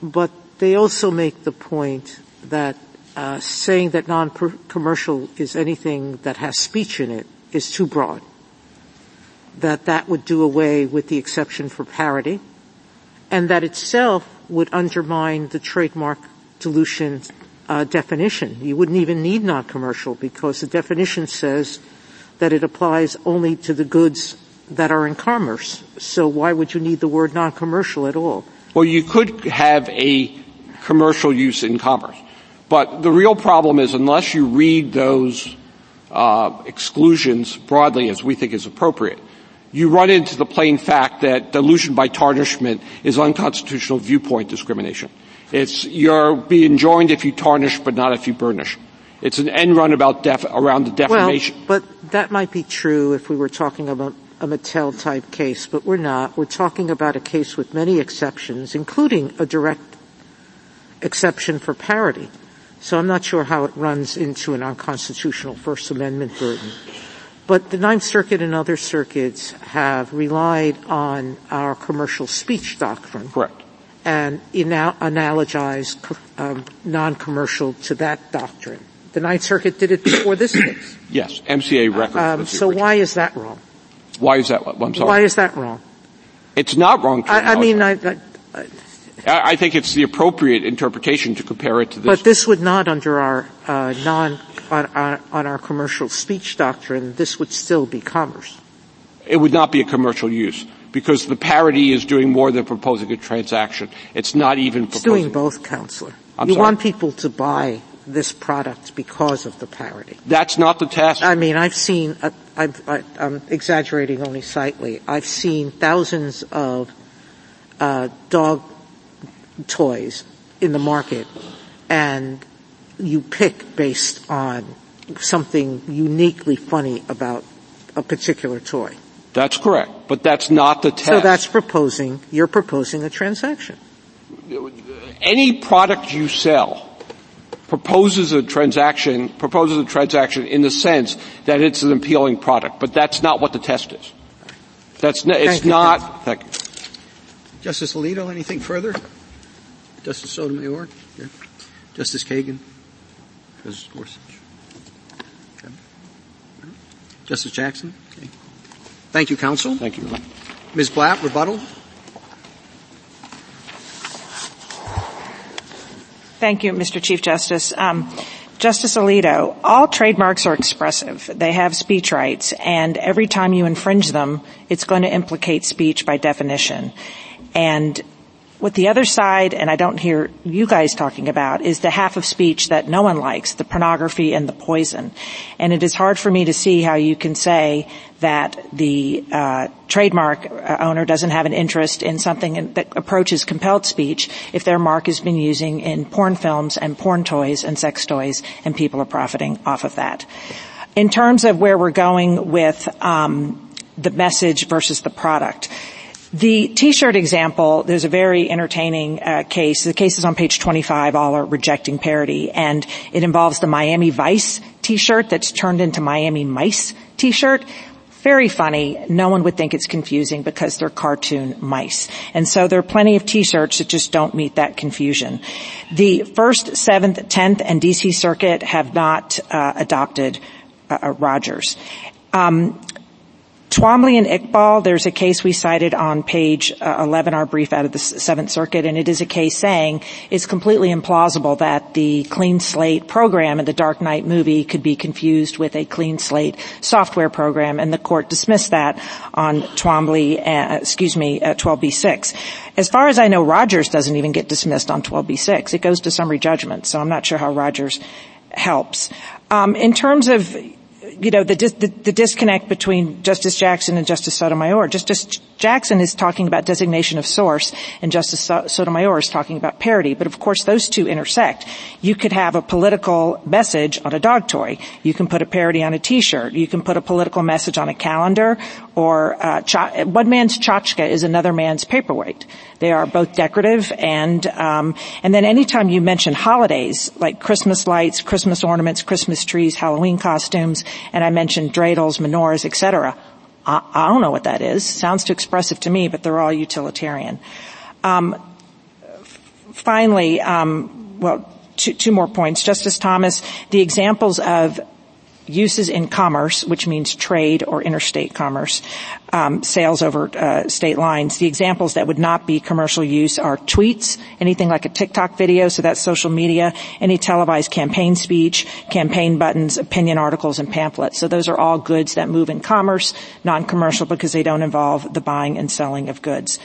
But they also make the point that Uh, saying that non-commercial is anything that has speech in it is too broad, that that would do away with the exception for parody, and that itself would undermine the trademark dilution uh, definition. You wouldn't even need non-commercial because the definition says that it applies only to the goods that are in commerce. So why would you need the word non-commercial at all? Well, you could have a commercial use in commerce. But the real problem is unless you read those uh exclusions broadly as we think is appropriate, you run into the plain fact that dilution by tarnishment is unconstitutional viewpoint discrimination. It's you're being joined if you tarnish but not if you burnish. It's an end run about def- around the defamation. Well, but that might be true if we were talking about a Mattel-type case, but we're not. We're talking about a case with many exceptions, including a direct exception for parody. So I'm not sure how it runs into an unconstitutional First Amendment burden. But the Ninth Circuit and other circuits have relied on our commercial speech doctrine. Correct. And ina- analogized um, non-commercial to that doctrine. The Ninth Circuit did it before this case. Yes, M C A Records. Um, so original. Why is that wrong? Why is that? I'm sorry. Why is that wrong? It's not wrong. To I, I mean, I, I, I think it's the appropriate interpretation to compare it to this. But this would not, under our uh, non on, on, on our commercial speech doctrine, this would still be commerce. It would not be a commercial use because the parody is doing more than proposing a transaction. It's not even proposing. It's doing both, Counselor. I'm you sorry? want people to buy this product because of the parody. That's not the test. I mean, I've seen, uh, I've, I, I'm exaggerating only slightly, I've seen thousands of uh dog toys in the market, and you pick based on something uniquely funny about a particular toy. That's correct, but that's not the test. So that's proposing, you're proposing a transaction. Any product you sell proposes a transaction, proposes a transaction in the sense that it's an appealing product, but that's not what the test is. That's not, it's not, thank you. Justice Alito, anything further? Justice Sotomayor? Yeah. Justice Kagan? Justice Gorsuch? Okay. Justice Jackson? Okay. Thank you, counsel. Thank you. Miz Blatt, rebuttal? Thank you, Mister Chief Justice. Um, Justice Alito, all trademarks are expressive. They have speech rights, and every time you infringe them, it's going to implicate speech by definition. And what the other side, and I don't hear you guys talking about, is the half of speech that no one likes, the pornography and the poison. And it is hard for me to see how you can say that the uh trademark owner doesn't have an interest in something that approaches compelled speech if their mark has been using in porn films and porn toys and sex toys, and people are profiting off of that. In terms of where we're going with um the message versus the product, the T-shirt example, there's a very entertaining uh, case. The case is on page twenty-five, all are rejecting parody, and it involves the Miami Vice T-shirt that's turned into Miami Mice T-shirt. Very funny. No one would think it's confusing because they're cartoon mice. And so there are plenty of T-shirts that just don't meet that confusion. The First, Seventh, Tenth, and D C Circuit have not uh, adopted uh, Rogers. Um, Twombly and Iqbal, there's a case we cited on page uh, eleven, our brief out of the Seventh Circuit, and it is a case saying it's completely implausible that the Clean Slate program in the Dark Knight movie could be confused with a Clean Slate software program, and the court dismissed that on Twombly, uh, excuse me, uh, twelve B six. As far as I know, Rogers doesn't even get dismissed on twelve B six. It goes to summary judgment, so I'm not sure how Rogers helps. Um, in terms of You know, the, dis- the, the disconnect between Justice Jackson and Justice Sotomayor. Justice Jackson is talking about designation of source, and Justice so- Sotomayor is talking about parody. But, of course, those two intersect. You could have a political message on a dog toy. You can put a parody on a T-shirt. You can put a political message on a calendar. Or uh, cho- one man's tchotchke is another man's paperweight. They are both decorative. And um, and then any time you mention holidays, like Christmas lights, Christmas ornaments, Christmas trees, Halloween costumes, and I mentioned dreidels, menorahs, et cetera. I, I don't know what that is. Sounds too expressive to me, but they're all utilitarian. Um, f- finally, um, well, two, two more points. Justice Thomas, the examples of uses in commerce, which means trade or interstate commerce, um, sales over uh, state lines. The examples that would not be commercial use are tweets, anything like a TikTok video, so that's social media, any televised campaign speech, campaign buttons, opinion articles, and pamphlets. So those are all goods that move in commerce, non-commercial because they don't involve the buying and selling of goods.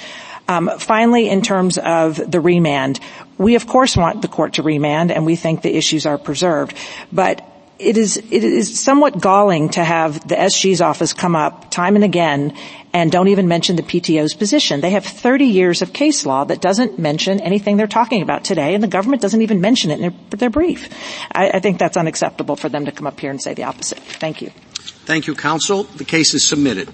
Um, finally, in terms of the remand, we of course want the court to remand, and we think the issues are preserved, but It is, it is somewhat galling to have the S G's office come up time and again and don't even mention the P T O's position. They have thirty years of case law that doesn't mention anything they're talking about today, and the government doesn't even mention it in their, their brief. I, I think that's unacceptable for them to come up here and say the opposite. Thank you. Thank you, counsel. The case is submitted.